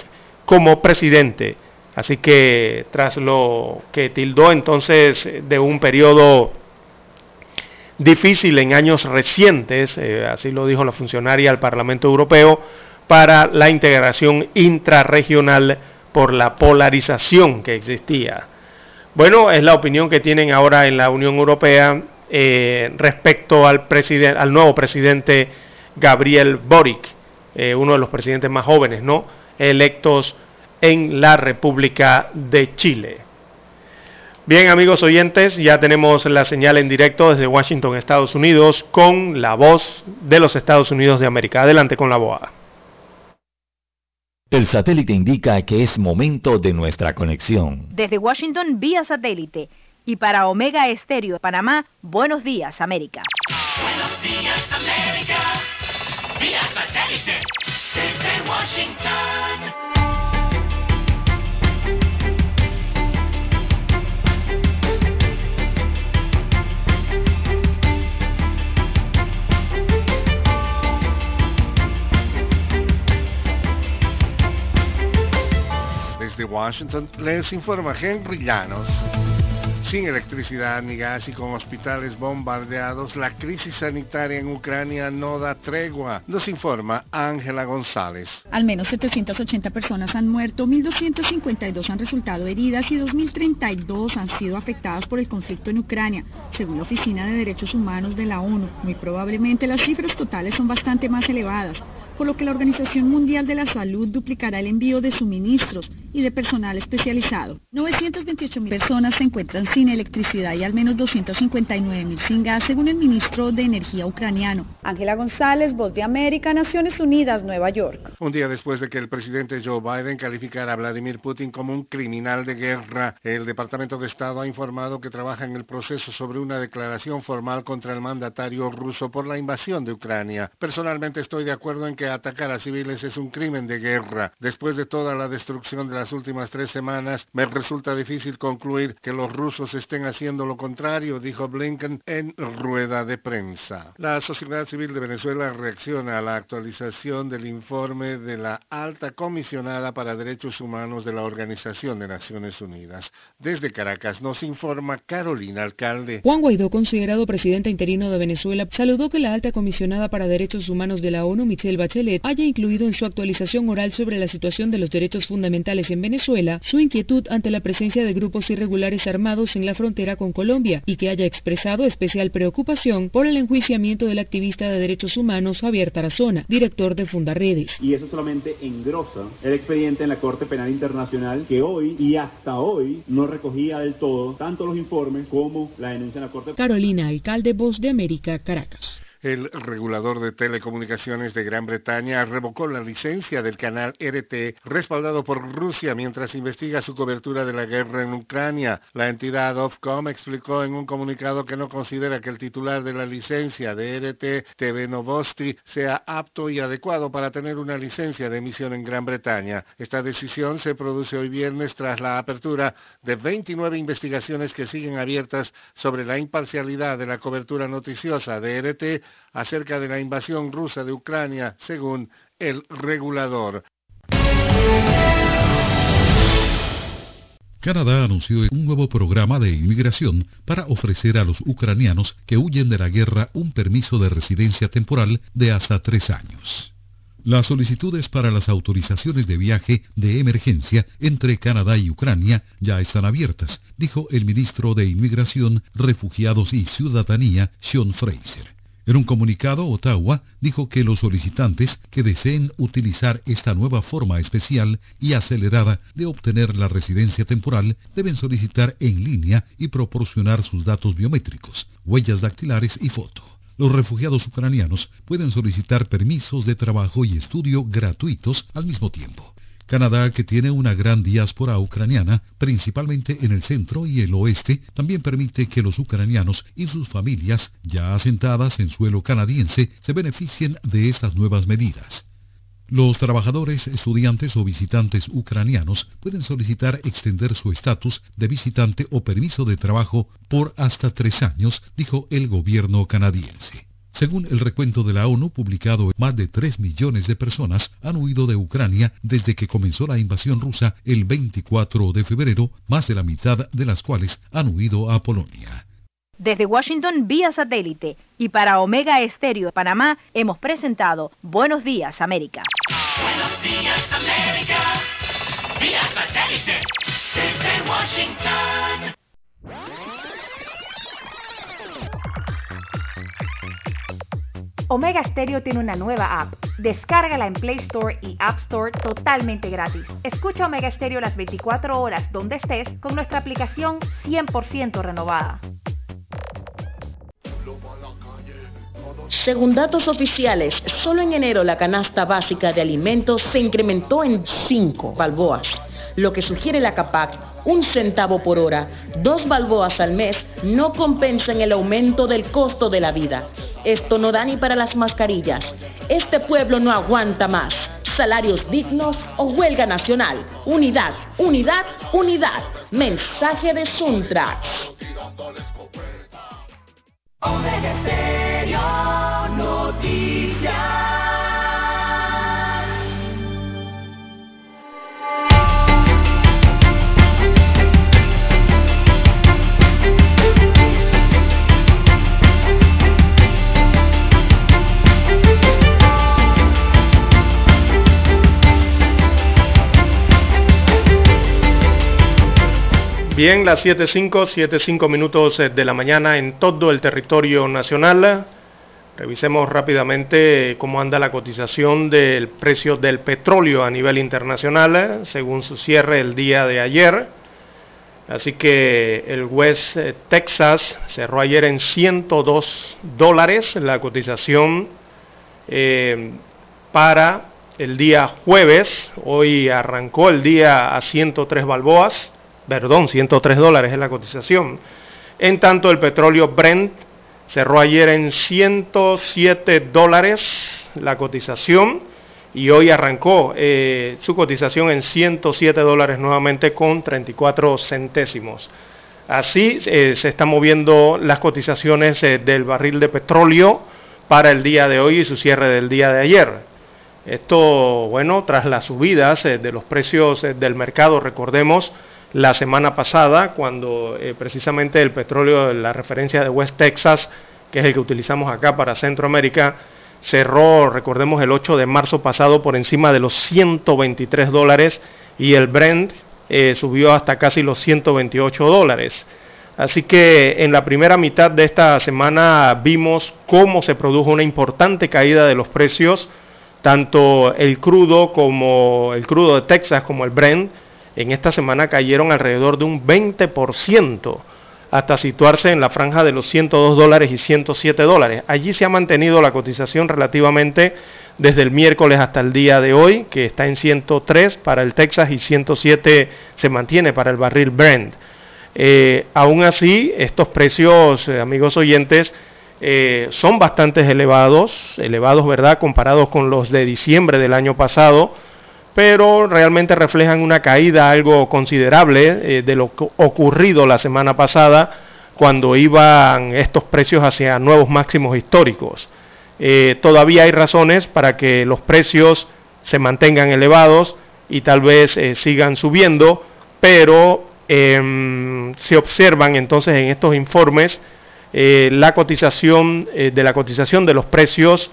como presidente. Así que tras lo que tildó entonces de un periodo difícil en años recientes, eh, así lo dijo la funcionaria al Parlamento Europeo, para la integración intrarregional por la polarización que existía. Bueno, es la opinión que tienen ahora en la Unión Europea eh, respecto al, al nuevo presidente Gabriel Boric. eh, uno de los presidentes más jóvenes, ¿no?, electos en la República de Chile. Bien, amigos oyentes, ya tenemos la señal en directo desde Washington, Estados Unidos, con la voz de los Estados Unidos de América. Adelante con la B O A. El satélite indica que es momento de nuestra conexión. Desde Washington, vía satélite. Y para Omega Estéreo de Panamá, buenos días, América. Buenos días, América. Vía satélite. Desde Washington. Desde Washington les informa Henry Llanos. Sin electricidad ni gas y con hospitales bombardeados, la crisis sanitaria en Ucrania no da tregua, nos informa Ángela González. Al menos setecientas ochenta personas han muerto, mil doscientas cincuenta y dos han resultado heridas y dos mil treinta y dos han sido afectadas por el conflicto en Ucrania, según la Oficina de Derechos Humanos de la ONU. Muy probablemente las cifras totales son bastante más elevadas, por lo que la Organización Mundial de la Salud duplicará el envío de suministros y de personal especializado. novecientas veintiocho mil personas se encuentran sin electricidad y al menos doscientas cincuenta y nueve mil sin gas, según el ministro de Energía ucraniano. Ángela González, Voz de América, Naciones Unidas, Nueva York. Un día después de que el presidente Joe Biden calificara a Vladimir Putin como un criminal de guerra, el Departamento de Estado ha informado que trabaja en el proceso sobre una declaración formal contra el mandatario ruso por la invasión de Ucrania. Personalmente estoy de acuerdo en que atacar a civiles es un crimen de guerra. Después de toda la destrucción de las últimas tres semanas, me resulta difícil concluir que los rusos estén haciendo lo contrario, dijo Blinken en rueda de prensa. La sociedad civil de Venezuela reacciona a la actualización del informe de la alta comisionada para derechos humanos de la Organización de Naciones Unidas. Desde Caracas nos informa Carolina Alcalde. Juan Guaidó, considerado presidente interino de Venezuela, saludó que la alta comisionada para derechos humanos de la ONU, Michelle Bachelet, haya incluido en su actualización oral sobre la situación de los derechos fundamentales en Venezuela su inquietud ante la presencia de grupos irregulares armados en la frontera con Colombia y que haya expresado especial preocupación por el enjuiciamiento del activista de derechos humanos Javier Tarazona, director de Fundaredes. Y eso solamente engrosa el expediente en la Corte Penal Internacional, que hoy y hasta hoy no recogía del todo tanto los informes como la denuncia en la Corte. Carolina Alcalde, Voz de América, Caracas. El regulador de telecomunicaciones de Gran Bretaña revocó la licencia del canal R T, respaldado por Rusia, mientras investiga su cobertura de la guerra en Ucrania. La entidad Ofcom explicó en un comunicado que no considera que el titular de la licencia de R T, T V Novosti, sea apto y adecuado para tener una licencia de emisión en Gran Bretaña. Esta decisión se produce hoy viernes tras la apertura de veintinueve investigaciones que siguen abiertas sobre la imparcialidad de la cobertura noticiosa de R T acerca de la invasión rusa de Ucrania, según el regulador. Canadá anunció un nuevo programa de inmigración para ofrecer a los ucranianos que huyen de la guerra un permiso de residencia temporal de hasta tres años. Las solicitudes para las autorizaciones de viaje de emergencia entre Canadá y Ucrania ya están abiertas, dijo el ministro de Inmigración, Refugiados y Ciudadanía, Sean Fraser. En un comunicado, Ottawa dijo que los solicitantes que deseen utilizar esta nueva forma especial y acelerada de obtener la residencia temporal deben solicitar en línea y proporcionar sus datos biométricos, huellas dactilares y foto. Los refugiados ucranianos pueden solicitar permisos de trabajo y estudio gratuitos al mismo tiempo. Canadá, que tiene una gran diáspora ucraniana, principalmente en el centro y el oeste, también permite que los ucranianos y sus familias, ya asentadas en suelo canadiense, se beneficien de estas nuevas medidas. Los trabajadores, estudiantes o visitantes ucranianos pueden solicitar extender su estatus de visitante o permiso de trabajo por hasta tres años, dijo el gobierno canadiense. Según el recuento de la ONU publicado, más de tres millones de personas han huido de Ucrania desde que comenzó la invasión rusa el veinticuatro de febrero, más de la mitad de las cuales han huido a Polonia. Desde Washington, vía satélite, y para Omega Estéreo de Panamá, hemos presentado Buenos Días, América. Buenos Días, América, vía satélite, desde Washington. Omega Estéreo tiene una nueva app. Descárgala en Play Store y App Store totalmente gratis. Escucha Omega Estéreo las veinticuatro horas donde estés con nuestra aplicación cien por ciento renovada. Según datos oficiales, solo en enero la canasta básica de alimentos se incrementó en cinco balboas, lo que sugiere la CAPAC, un centavo por hora, dos balboas al mes, no compensan el aumento del costo de la vida. Esto no da ni para las mascarillas. Este pueblo no aguanta más. Salarios dignos o huelga nacional. Unidad, unidad, unidad. Mensaje de Suntrax. Omega Estéreo Noticias. Bien, las siete y cinco, siete y cinco minutos de la mañana en todo el territorio nacional. Revisemos rápidamente cómo anda la cotización del precio del petróleo a nivel internacional, según su cierre el día de ayer. Así que el West Texas cerró ayer en ciento dos dólares la cotización eh, para el día jueves. Hoy arrancó el día a ciento tres balboas. Perdón, ciento tres dólares es la cotización. En tanto, el petróleo Brent cerró ayer en ciento siete dólares la cotización y hoy arrancó eh, su cotización en ciento siete dólares nuevamente con treinta y cuatro centésimos. Así eh, se están moviendo las cotizaciones eh, del barril de petróleo para el día de hoy y su cierre del día de ayer. Esto, bueno, tras las subidas eh, de los precios eh, del mercado, recordemos, la semana pasada, cuando eh, precisamente el petróleo, la referencia de West Texas, que es el que utilizamos acá para Centroamérica, cerró, recordemos, el ocho de marzo pasado por encima de los ciento veintitrés dólares y el Brent eh, subió hasta casi los ciento veintiocho dólares. Así que en la primera mitad de esta semana vimos cómo se produjo una importante caída de los precios, tanto el crudo como el crudo de Texas como el Brent. En esta semana cayeron alrededor de un veinte por ciento hasta situarse en la franja de los ciento dos dólares y ciento siete dólares. Allí se ha mantenido la cotización relativamente desde el miércoles hasta el día de hoy, que está en ciento tres para el Texas y ciento siete se mantiene para el barril Brent. Eh, aún así, estos precios, eh, amigos oyentes, eh, son bastante elevados, elevados, ¿verdad?, comparados con los de diciembre del año pasado, pero realmente reflejan una caída algo considerable eh, de lo ocurrido la semana pasada cuando iban estos precios hacia nuevos máximos históricos. Eh, todavía hay razones para que los precios se mantengan elevados y tal vez eh, sigan subiendo, pero eh, se observan entonces en estos informes eh, la cotización eh, de la cotización de los precios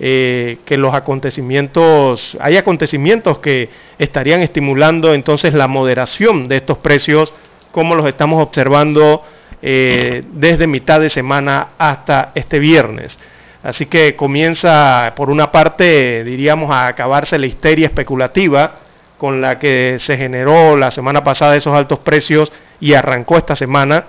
Eh, que los acontecimientos, hay acontecimientos que estarían estimulando entonces la moderación de estos precios, como los estamos observando eh, desde mitad de semana hasta este viernes. Así que comienza, por una parte, diríamos, a acabarse la histeria especulativa con la que se generó la semana pasada esos altos precios y arrancó esta semana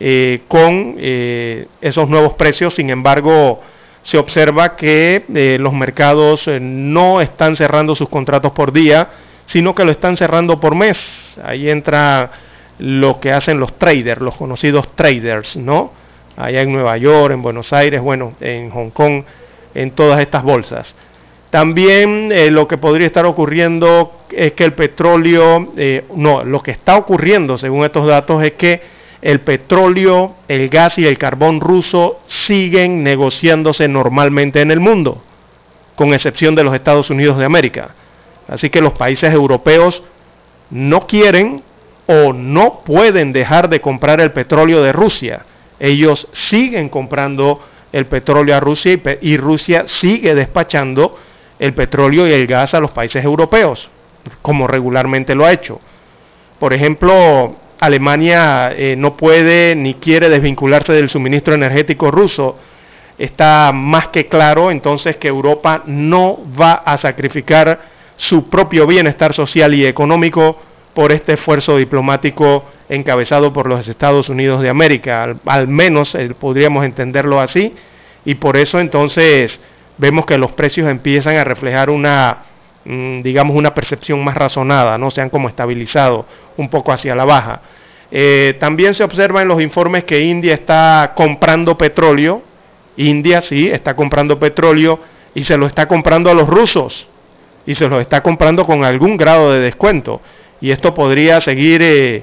eh, con eh, esos nuevos precios. Sin embargo, se observa que eh, los mercados eh, no están cerrando sus contratos por día, sino que lo están cerrando por mes. Ahí entra lo que hacen los traders, los conocidos traders, ¿no? Allá en Nueva York, en Buenos Aires, bueno, en Hong Kong, en todas estas bolsas. También eh, lo que podría estar ocurriendo es que el petróleo, eh, no, lo que está ocurriendo según estos datos es que el petróleo, el gas y el carbón ruso siguen negociándose normalmente en el mundo, con excepción de los Estados Unidos de América. Así que los países europeos no quieren o no pueden dejar de comprar el petróleo de Rusia. Ellos siguen comprando el petróleo a Rusia y, y Rusia sigue despachando el petróleo y el gas a los países europeos, como regularmente lo ha hecho. Por ejemplo, Alemania eh, no puede ni quiere desvincularse del suministro energético ruso está más que claro entonces que Europa no va a sacrificar su propio bienestar social y económico por este esfuerzo diplomático encabezado por los Estados Unidos de América, al, al menos eh, podríamos entenderlo así, y por eso entonces vemos que los precios empiezan a reflejar una, mmm, digamos, una percepción más razonada, ¿no? Se han como estabilizado un poco hacia la baja. Eh, también se observa en los informes que India está comprando petróleo, India sí está comprando petróleo y se lo está comprando a los rusos y se lo está comprando con algún grado de descuento, y esto podría seguir eh,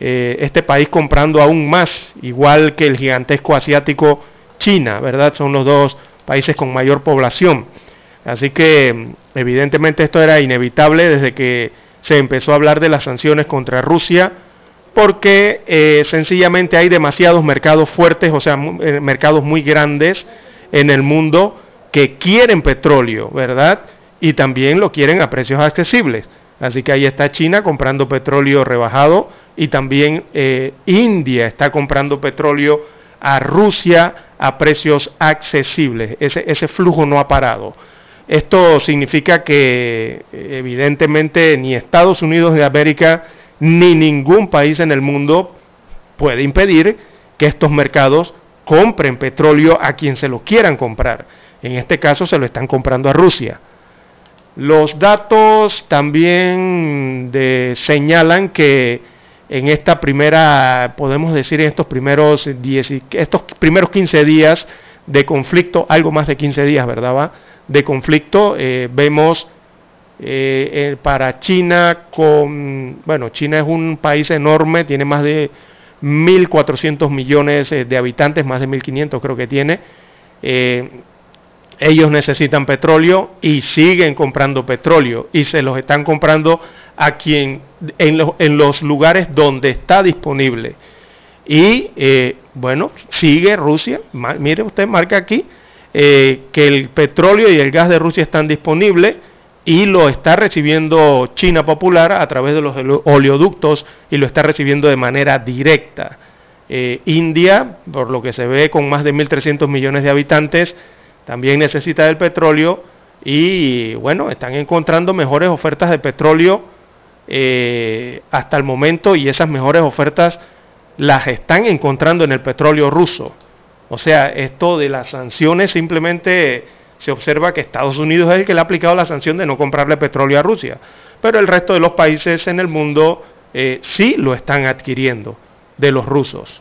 eh, este país comprando aún más, igual que el gigantesco asiático China, ¿verdad? Son los dos países con mayor población, así que evidentemente esto era inevitable desde que se empezó a hablar de las sanciones contra Rusia, porque eh, sencillamente hay demasiados mercados fuertes, o sea, m- mercados muy grandes en el mundo que quieren petróleo, ¿verdad? Y también lo quieren a precios accesibles. Así que ahí está China comprando petróleo rebajado, y también eh, India está comprando petróleo a Rusia a precios accesibles. Ese, ese flujo no ha parado. Esto significa que evidentemente ni Estados Unidos de América ni ningún país en el mundo puede impedir que estos mercados compren petróleo a quien se lo quieran comprar. En este caso se lo están comprando a Rusia. Los datos también de, señalan que en esta primera, podemos decir en estos primeros, diez, estos primeros quince días de conflicto, algo más de quince días, ¿verdad? Va? De conflicto, eh, vemos... Eh, eh, para China, con bueno, China es un país enorme, tiene más de mil cuatrocientos millones de habitantes, más de mil quinientos creo que tiene. Eh, ellos necesitan petróleo y siguen comprando petróleo, y se los están comprando a quien en los, en los lugares donde está disponible. Y eh, bueno, sigue Rusia, ma, mire usted, marca aquí eh, que el petróleo y el gas de Rusia están disponibles, y lo está recibiendo China Popular a través de los oleoductos, y lo está recibiendo de manera directa. Eh, India, por lo que se ve, con más de mil trescientos millones de habitantes, también necesita del petróleo, y bueno, están encontrando mejores ofertas de petróleo eh, hasta el momento, y esas mejores ofertas las están encontrando en el petróleo ruso. O sea, esto de las sanciones simplemente... Se observa que Estados Unidos es el que le ha aplicado la sanción de no comprarle petróleo a Rusia, pero el resto de los países en el mundo eh, sí lo están adquiriendo de los rusos.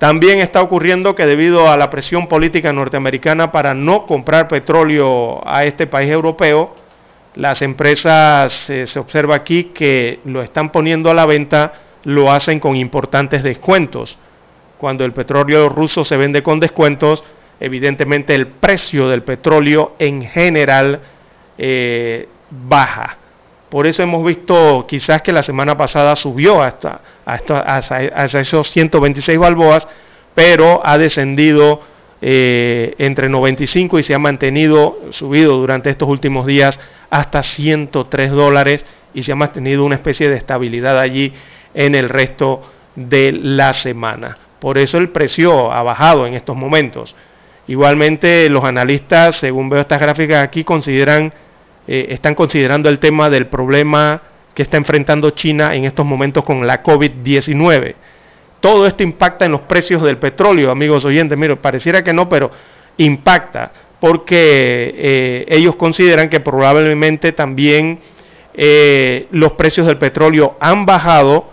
También está ocurriendo que debido a la presión política norteamericana para no comprar petróleo a este país europeo, las empresas, eh, se observa aquí que lo están poniendo a la venta, lo hacen con importantes descuentos. Cuando el petróleo ruso se vende con descuentos, evidentemente el precio del petróleo en general eh, baja. Por eso hemos visto quizás que la semana pasada subió hasta, hasta, hasta, hasta esos ciento veintiséis balboas, pero ha descendido eh, entre noventa y cinco y se ha mantenido, subido durante estos últimos días hasta ciento tres dólares, y se ha mantenido una especie de estabilidad allí en el resto de la semana. Por eso el precio ha bajado en estos momentos. Igualmente los analistas, según veo estas gráficas aquí, consideran, eh, están considerando el tema del problema que está enfrentando China en estos momentos con la COVID diecinueve. Todo esto impacta en los precios del petróleo, amigos oyentes. Mire, pareciera que no, pero impacta, porque eh, ellos consideran que probablemente también eh, los precios del petróleo han bajado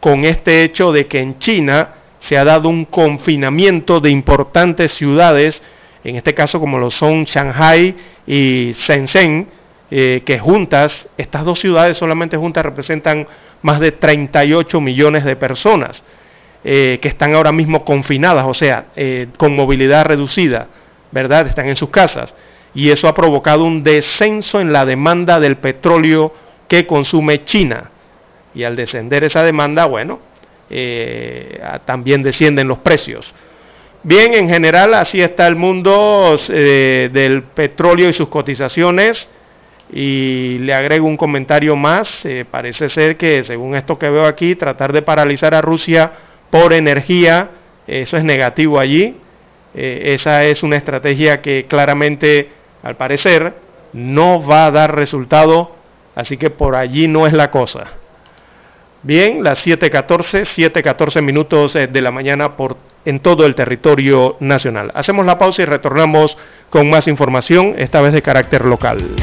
con este hecho de que en China se ha dado un confinamiento de importantes ciudades, en este caso como lo son Shanghái y Shenzhen, eh, que juntas, estas dos ciudades solamente juntas representan más de treinta y ocho millones de personas eh, que están ahora mismo confinadas, o sea, eh, con movilidad reducida, ¿verdad? Están en sus casas, y eso ha provocado un descenso en la demanda del petróleo que consume China, y al descender esa demanda, bueno, Eh, también descienden los precios. Bien, en general así está el mundo eh, del petróleo y sus cotizaciones, y le agrego un comentario más. Eh, parece ser que, según esto que veo aquí, tratar de paralizar a Rusia por energía, eso es negativo allí. Eh, esa es una estrategia que claramente, al parecer, no va a dar resultado, así que por allí no es la cosa. Bien, las siete catorce minutos de la mañana por en todo el territorio nacional. Hacemos la pausa y retornamos con más información, esta vez de carácter local.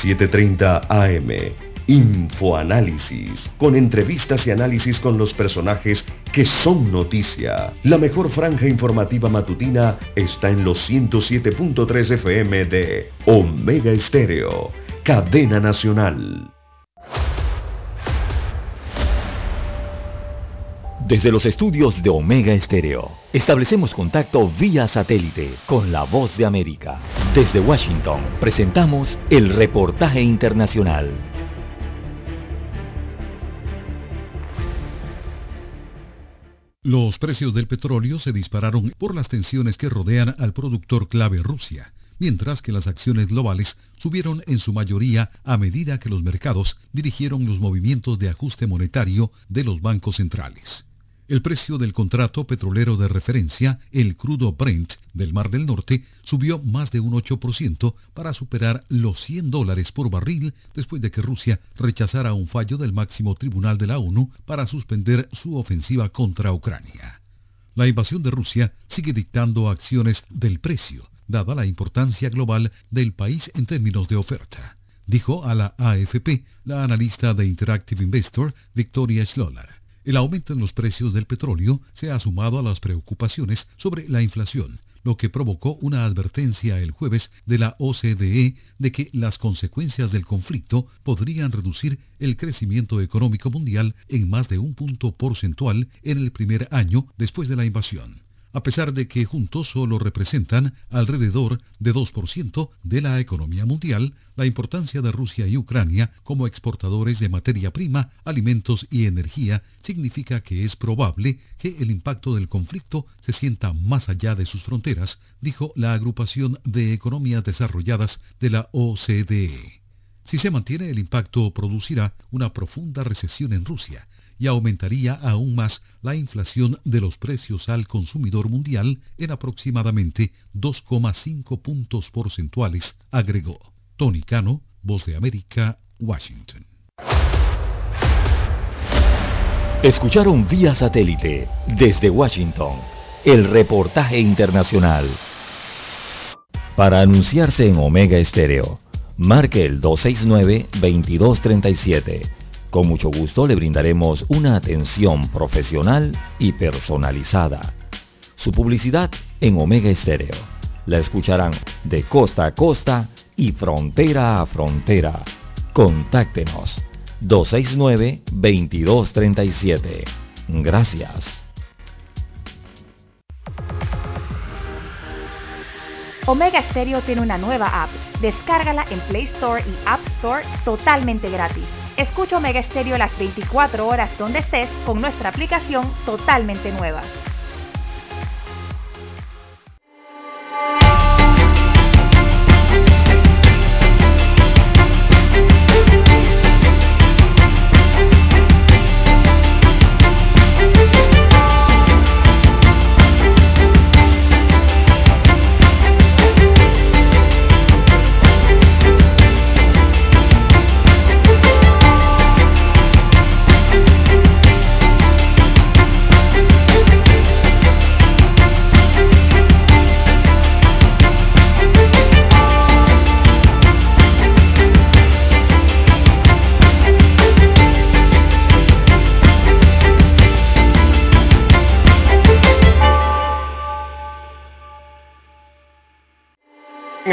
siete treinta A M, Infoanálisis, con entrevistas y análisis con los personajes que son noticia. La mejor franja informativa matutina está en los ciento siete punto tres F M de Omega Estéreo, cadena nacional. Desde los estudios de Omega Estéreo, establecemos contacto vía satélite con la Voz de América. Desde Washington, presentamos el reportaje internacional. Los precios del petróleo se dispararon por las tensiones que rodean al productor clave Rusia, mientras que las acciones globales subieron en su mayoría a medida que los mercados dirigieron los movimientos de ajuste monetario de los bancos centrales. El precio del contrato petrolero de referencia, el crudo Brent del Mar del Norte, subió más de un ocho por ciento para superar los cien dólares por barril después de que Rusia rechazara un fallo del máximo tribunal de la ONU para suspender su ofensiva contra Ucrania. La invasión de Rusia sigue dictando acciones del precio, dada la importancia global del país en términos de oferta, dijo a la A F P la analista de Interactive Investor, Victoria Schloller. El aumento en los precios del petróleo se ha sumado a las preocupaciones sobre la inflación, lo que provocó una advertencia el jueves de la O C D E de que las consecuencias del conflicto podrían reducir el crecimiento económico mundial en más de un punto porcentual en el primer año después de la invasión, a pesar de que juntos solo representan alrededor de dos por ciento de la economía mundial. La importancia de Rusia y Ucrania como exportadores de materia prima, alimentos y energía significa que es probable que el impacto del conflicto se sienta más allá de sus fronteras, dijo la agrupación de economías desarrolladas de la O C D E. Si se mantiene, el impacto producirá una profunda recesión en Rusia y aumentaría aún más la inflación de los precios al consumidor mundial en aproximadamente dos coma cinco puntos porcentuales, agregó. Tony Cano, Voz de América, Washington. Escucharon vía satélite, desde Washington, el reportaje internacional. Para anunciarse en Omega Estéreo, marque el dos seis nueve, dos dos tres siete. Con mucho gusto le brindaremos una atención profesional y personalizada. Su publicidad en Omega Estéreo. La escucharán de costa a costa y frontera a frontera. Contáctenos dos seis nueve, dos dos tres siete. Gracias. Omega Estéreo tiene una nueva app. Descárgala en Play Store y App Store totalmente gratis. Escucha Omega Estéreo las veinticuatro horas donde estés con nuestra aplicación totalmente nueva.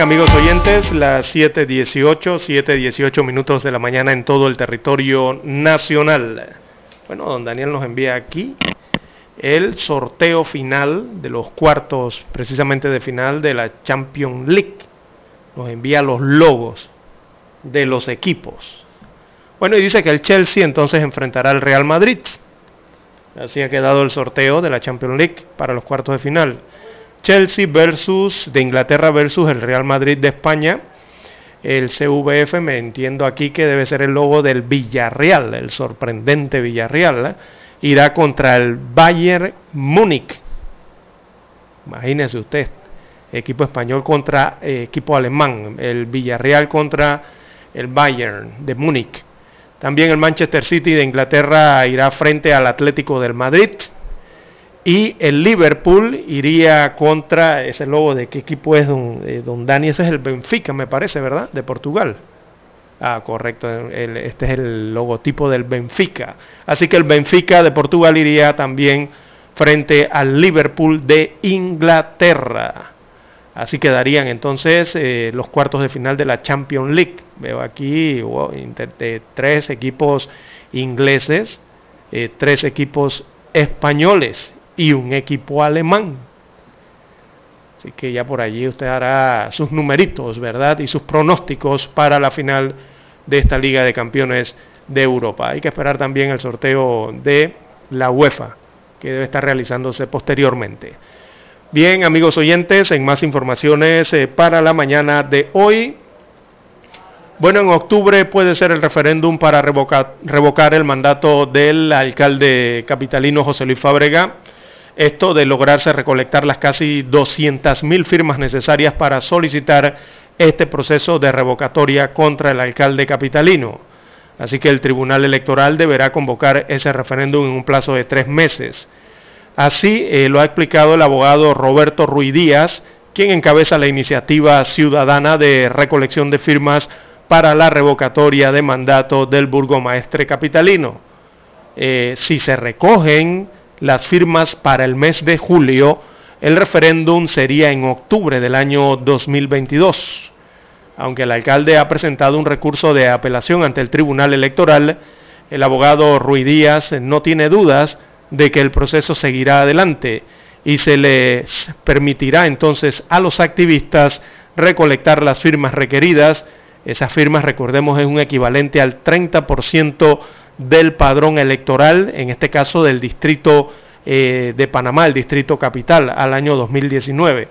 Amigos oyentes, las siete dieciocho minutos de la mañana en todo el territorio nacional. Bueno, don Daniel nos envía aquí el sorteo final de los cuartos, precisamente de final de la Champions League. Nos envía los logos de los equipos. Bueno, y dice que el Chelsea entonces enfrentará al Real Madrid. Así ha quedado el sorteo de la Champions League para los cuartos de final. Chelsea versus de Inglaterra versus el Real Madrid de España. El C V F, me entiendo aquí que debe ser el logo del Villarreal, el sorprendente Villarreal. irá contra el Bayern Múnich. Imagínese usted, equipo español contra eh, equipo alemán, el Villarreal contra el Bayern de Múnich. También el Manchester City de Inglaterra irá frente al Atlético del Madrid. Y el Liverpool iría contra, ese lobo de qué equipo es don, eh, don Dani, ese es el Benfica me parece, ¿verdad? De Portugal. Ah, correcto, el, este es el logotipo del Benfica. Así que el Benfica de Portugal iría también frente al Liverpool de Inglaterra. Así quedarían entonces eh, los cuartos de final de la Champions League. Veo aquí wow, inter, eh, tres equipos ingleses, eh, tres equipos españoles y un equipo alemán. Así que ya por allí usted hará sus numeritos, ¿verdad? Y sus pronósticos para la final de esta Liga de Campeones de Europa. Hay que esperar también el sorteo de la UEFA, que debe estar realizándose posteriormente. Bien, amigos oyentes, en más informaciones eh, para la mañana de hoy. Bueno, en octubre puede ser el referéndum para revocar, revocar el mandato del alcalde capitalino José Luis Fábrega. Esto de lograrse recolectar las casi doscientas mil firmas necesarias para solicitar este proceso de revocatoria contra el alcalde capitalino. Así que el Tribunal Electoral deberá convocar ese referéndum en un plazo de tres meses. Así eh, lo ha explicado el abogado Roberto Ruiz Díaz, quien encabeza la iniciativa ciudadana de recolección de firmas para la revocatoria de mandato del burgomaestre capitalino. Eh, si se recogen las firmas para el mes de julio, el referéndum sería en octubre del año dos mil veintidós. Aunque el alcalde ha presentado un recurso de apelación ante el Tribunal Electoral, el abogado Ruiz Díaz no tiene dudas de que el proceso seguirá adelante y se les permitirá entonces a los activistas recolectar las firmas requeridas. Esas firmas, recordemos, es un equivalente al treinta por ciento del padrón electoral, en este caso del distrito eh, de Panamá, el distrito capital, al año dos mil diecinueve.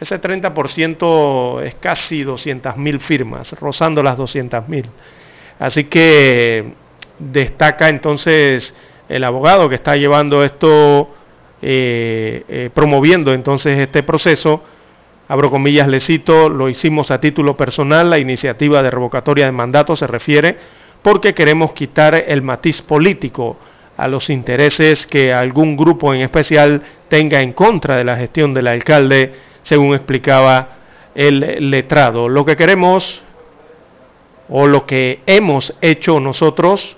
Ese treinta por ciento es casi doscientas mil firmas, rozando las doscientas mil. Así que destaca entonces el abogado que está llevando esto, eh, eh, promoviendo entonces este proceso, abro comillas, le cito, lo hicimos a título personal, la iniciativa de revocatoria de mandato se refiere porque queremos quitar el matiz político a los intereses que algún grupo en especial tenga en contra de la gestión del alcalde, según explicaba el letrado. Lo que queremos o lo que hemos hecho nosotros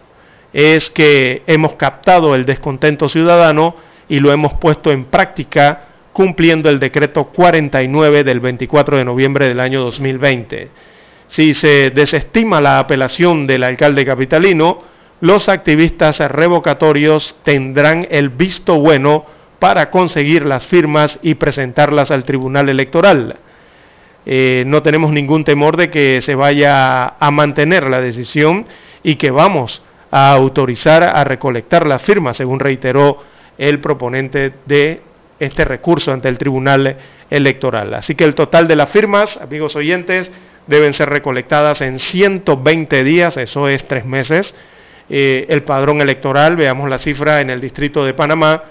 es que hemos captado el descontento ciudadano y lo hemos puesto en práctica cumpliendo el decreto cuarenta y nueve del veinticuatro de noviembre del año dos mil veinte. Si se desestima la apelación del alcalde capitalino, los activistas revocatorios tendrán el visto bueno para conseguir las firmas y presentarlas al Tribunal Electoral. Eh, no tenemos ningún temor de que se vaya a mantener la decisión y que vamos a autorizar a recolectar las firmas, según reiteró el proponente de este recurso ante el Tribunal Electoral. Así que el total de las firmas, amigos oyentes, deben ser recolectadas en ciento veinte días, eso es tres meses. Eh, el padrón electoral, veamos la cifra en el distrito de Panamá,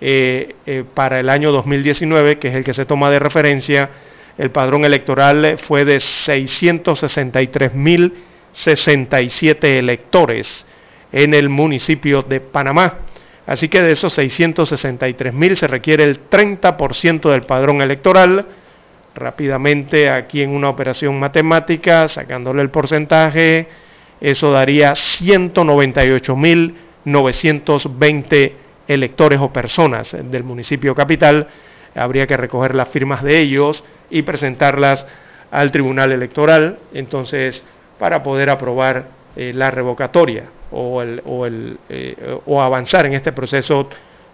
eh, eh, para el año dos mil diecinueve, que es el que se toma de referencia, el padrón electoral fue de seiscientos sesenta y tres mil sesenta y siete electores en el municipio de Panamá. Así que de esos seiscientos sesenta y tres mil se requiere el treinta por ciento del padrón electoral. Rápidamente aquí en una operación matemática, sacándole el porcentaje, eso daría ciento noventa y ocho mil novecientos veinte electores o personas del municipio capital. Habría que recoger las firmas de ellos y presentarlas al Tribunal Electoral, entonces, para poder aprobar eh, la revocatoria. O, el, o, el, eh, o avanzar en este proceso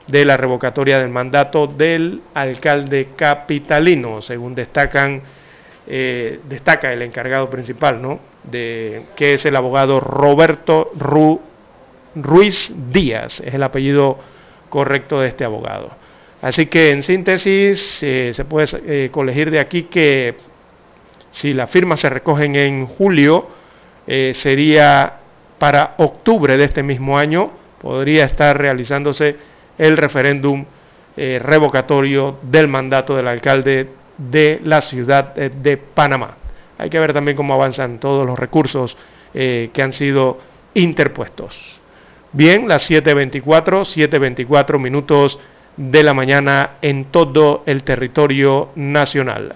de la revocatoria del mandato del alcalde capitalino, según destacan eh, destaca el encargado principal, ¿no? De, que es el abogado Roberto Ru, Ruiz Díaz, es el apellido correcto de este abogado. Así que en síntesis eh, se puede eh, colegir de aquí que si las firmas se recogen en julio, eh, sería para octubre de este mismo año podría estar realizándose el referéndum eh, revocatorio del mandato del alcalde de la ciudad de, de Panamá. Hay que ver también cómo avanzan todos los recursos eh, que han sido interpuestos. Bien, las siete veinticuatro minutos de la mañana en todo el territorio nacional.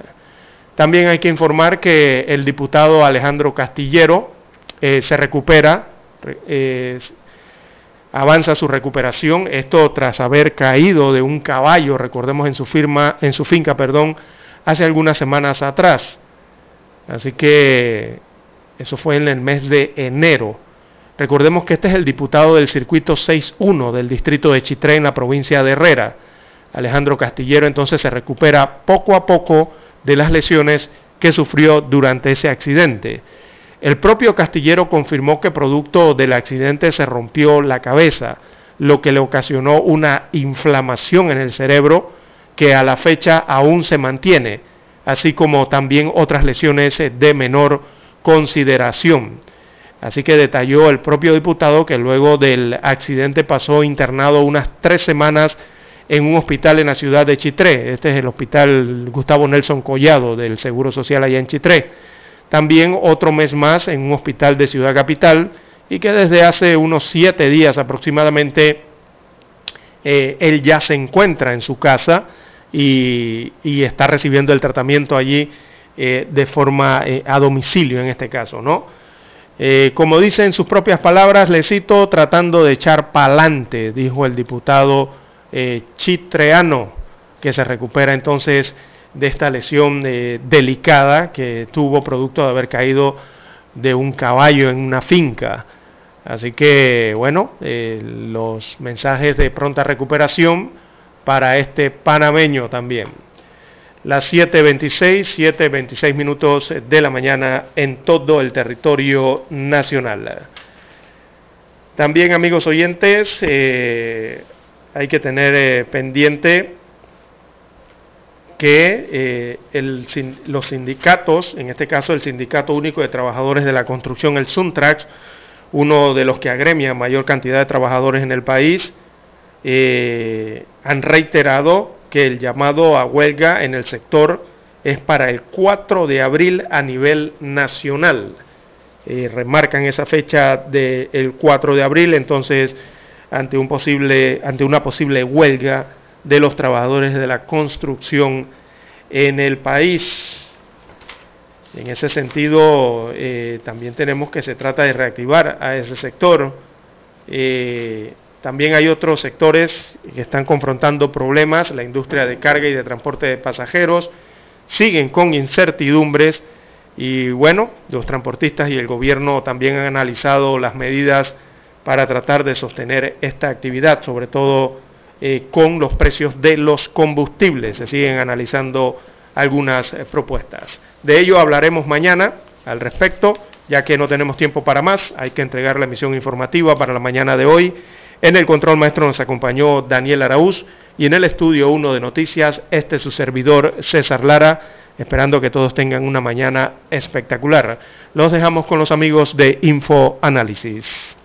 También hay que informar que el diputado Alejandro Castillero eh, se recupera, eh, avanza su recuperación, esto tras haber caído de un caballo, recordemos, en su firma, en su finca, perdón, hace algunas semanas atrás. Así que eso fue en el mes de enero. Recordemos que este es el diputado del circuito seis uno del distrito de Chitré en la provincia de Herrera. Alejandro Castillero entonces se recupera poco a poco de las lesiones que sufrió durante ese accidente. El propio Castillero confirmó que producto del accidente se rompió la cabeza, lo que le ocasionó una inflamación en el cerebro que a la fecha aún se mantiene, así como también otras lesiones de menor consideración. Así que detalló el propio diputado que luego del accidente pasó internado unas tres semanas en un hospital en la ciudad de Chitré. Este es el hospital Gustavo Nelson Collado del Seguro Social allá en Chitré. También otro mes más en un hospital de Ciudad Capital, y que desde hace unos siete días aproximadamente eh, él ya se encuentra en su casa y, y está recibiendo el tratamiento allí eh, de forma eh, a domicilio en este caso, ¿no? Eh, como dice en sus propias palabras, le cito, tratando de echar pa'lante, dijo el diputado eh, chitreano, que se recupera entonces de esta lesión eh, delicada que tuvo producto de haber caído de un caballo en una finca. Así que, bueno, eh, los mensajes de pronta recuperación para este panameño también. Las siete veintiséis minutos de la mañana en todo el territorio nacional. También, amigos oyentes, eh, hay que tener eh, pendiente que eh, el, los sindicatos, en este caso el Sindicato Único de Trabajadores de la Construcción, el SUNTRAX, uno de los que agremia mayor cantidad de trabajadores en el país, eh, han reiterado que el llamado a huelga en el sector es para el cuatro de abril a nivel nacional. Eh, remarcan esa fecha del cuatro de abril, entonces, ante un posible, ante una posible huelga de los trabajadores de la construcción en el país. En ese sentido, eh, también tenemos que se trata de reactivar a ese sector. Eh, También hay otros sectores que están confrontando problemas, la industria de carga y de transporte de pasajeros, siguen con incertidumbres y bueno, los transportistas y el gobierno también han analizado las medidas para tratar de sostener esta actividad, sobre todo eh, con los precios de los combustibles, se siguen analizando algunas eh, propuestas. De ello hablaremos mañana al respecto, ya que no tenemos tiempo para más, hay que entregar la emisión informativa para la mañana de hoy. En el control maestro nos acompañó Daniel Araúz y en el estudio uno de Noticias, este es su servidor César Lara, esperando que todos tengan una mañana espectacular. Los dejamos con los amigos de Info Análisis.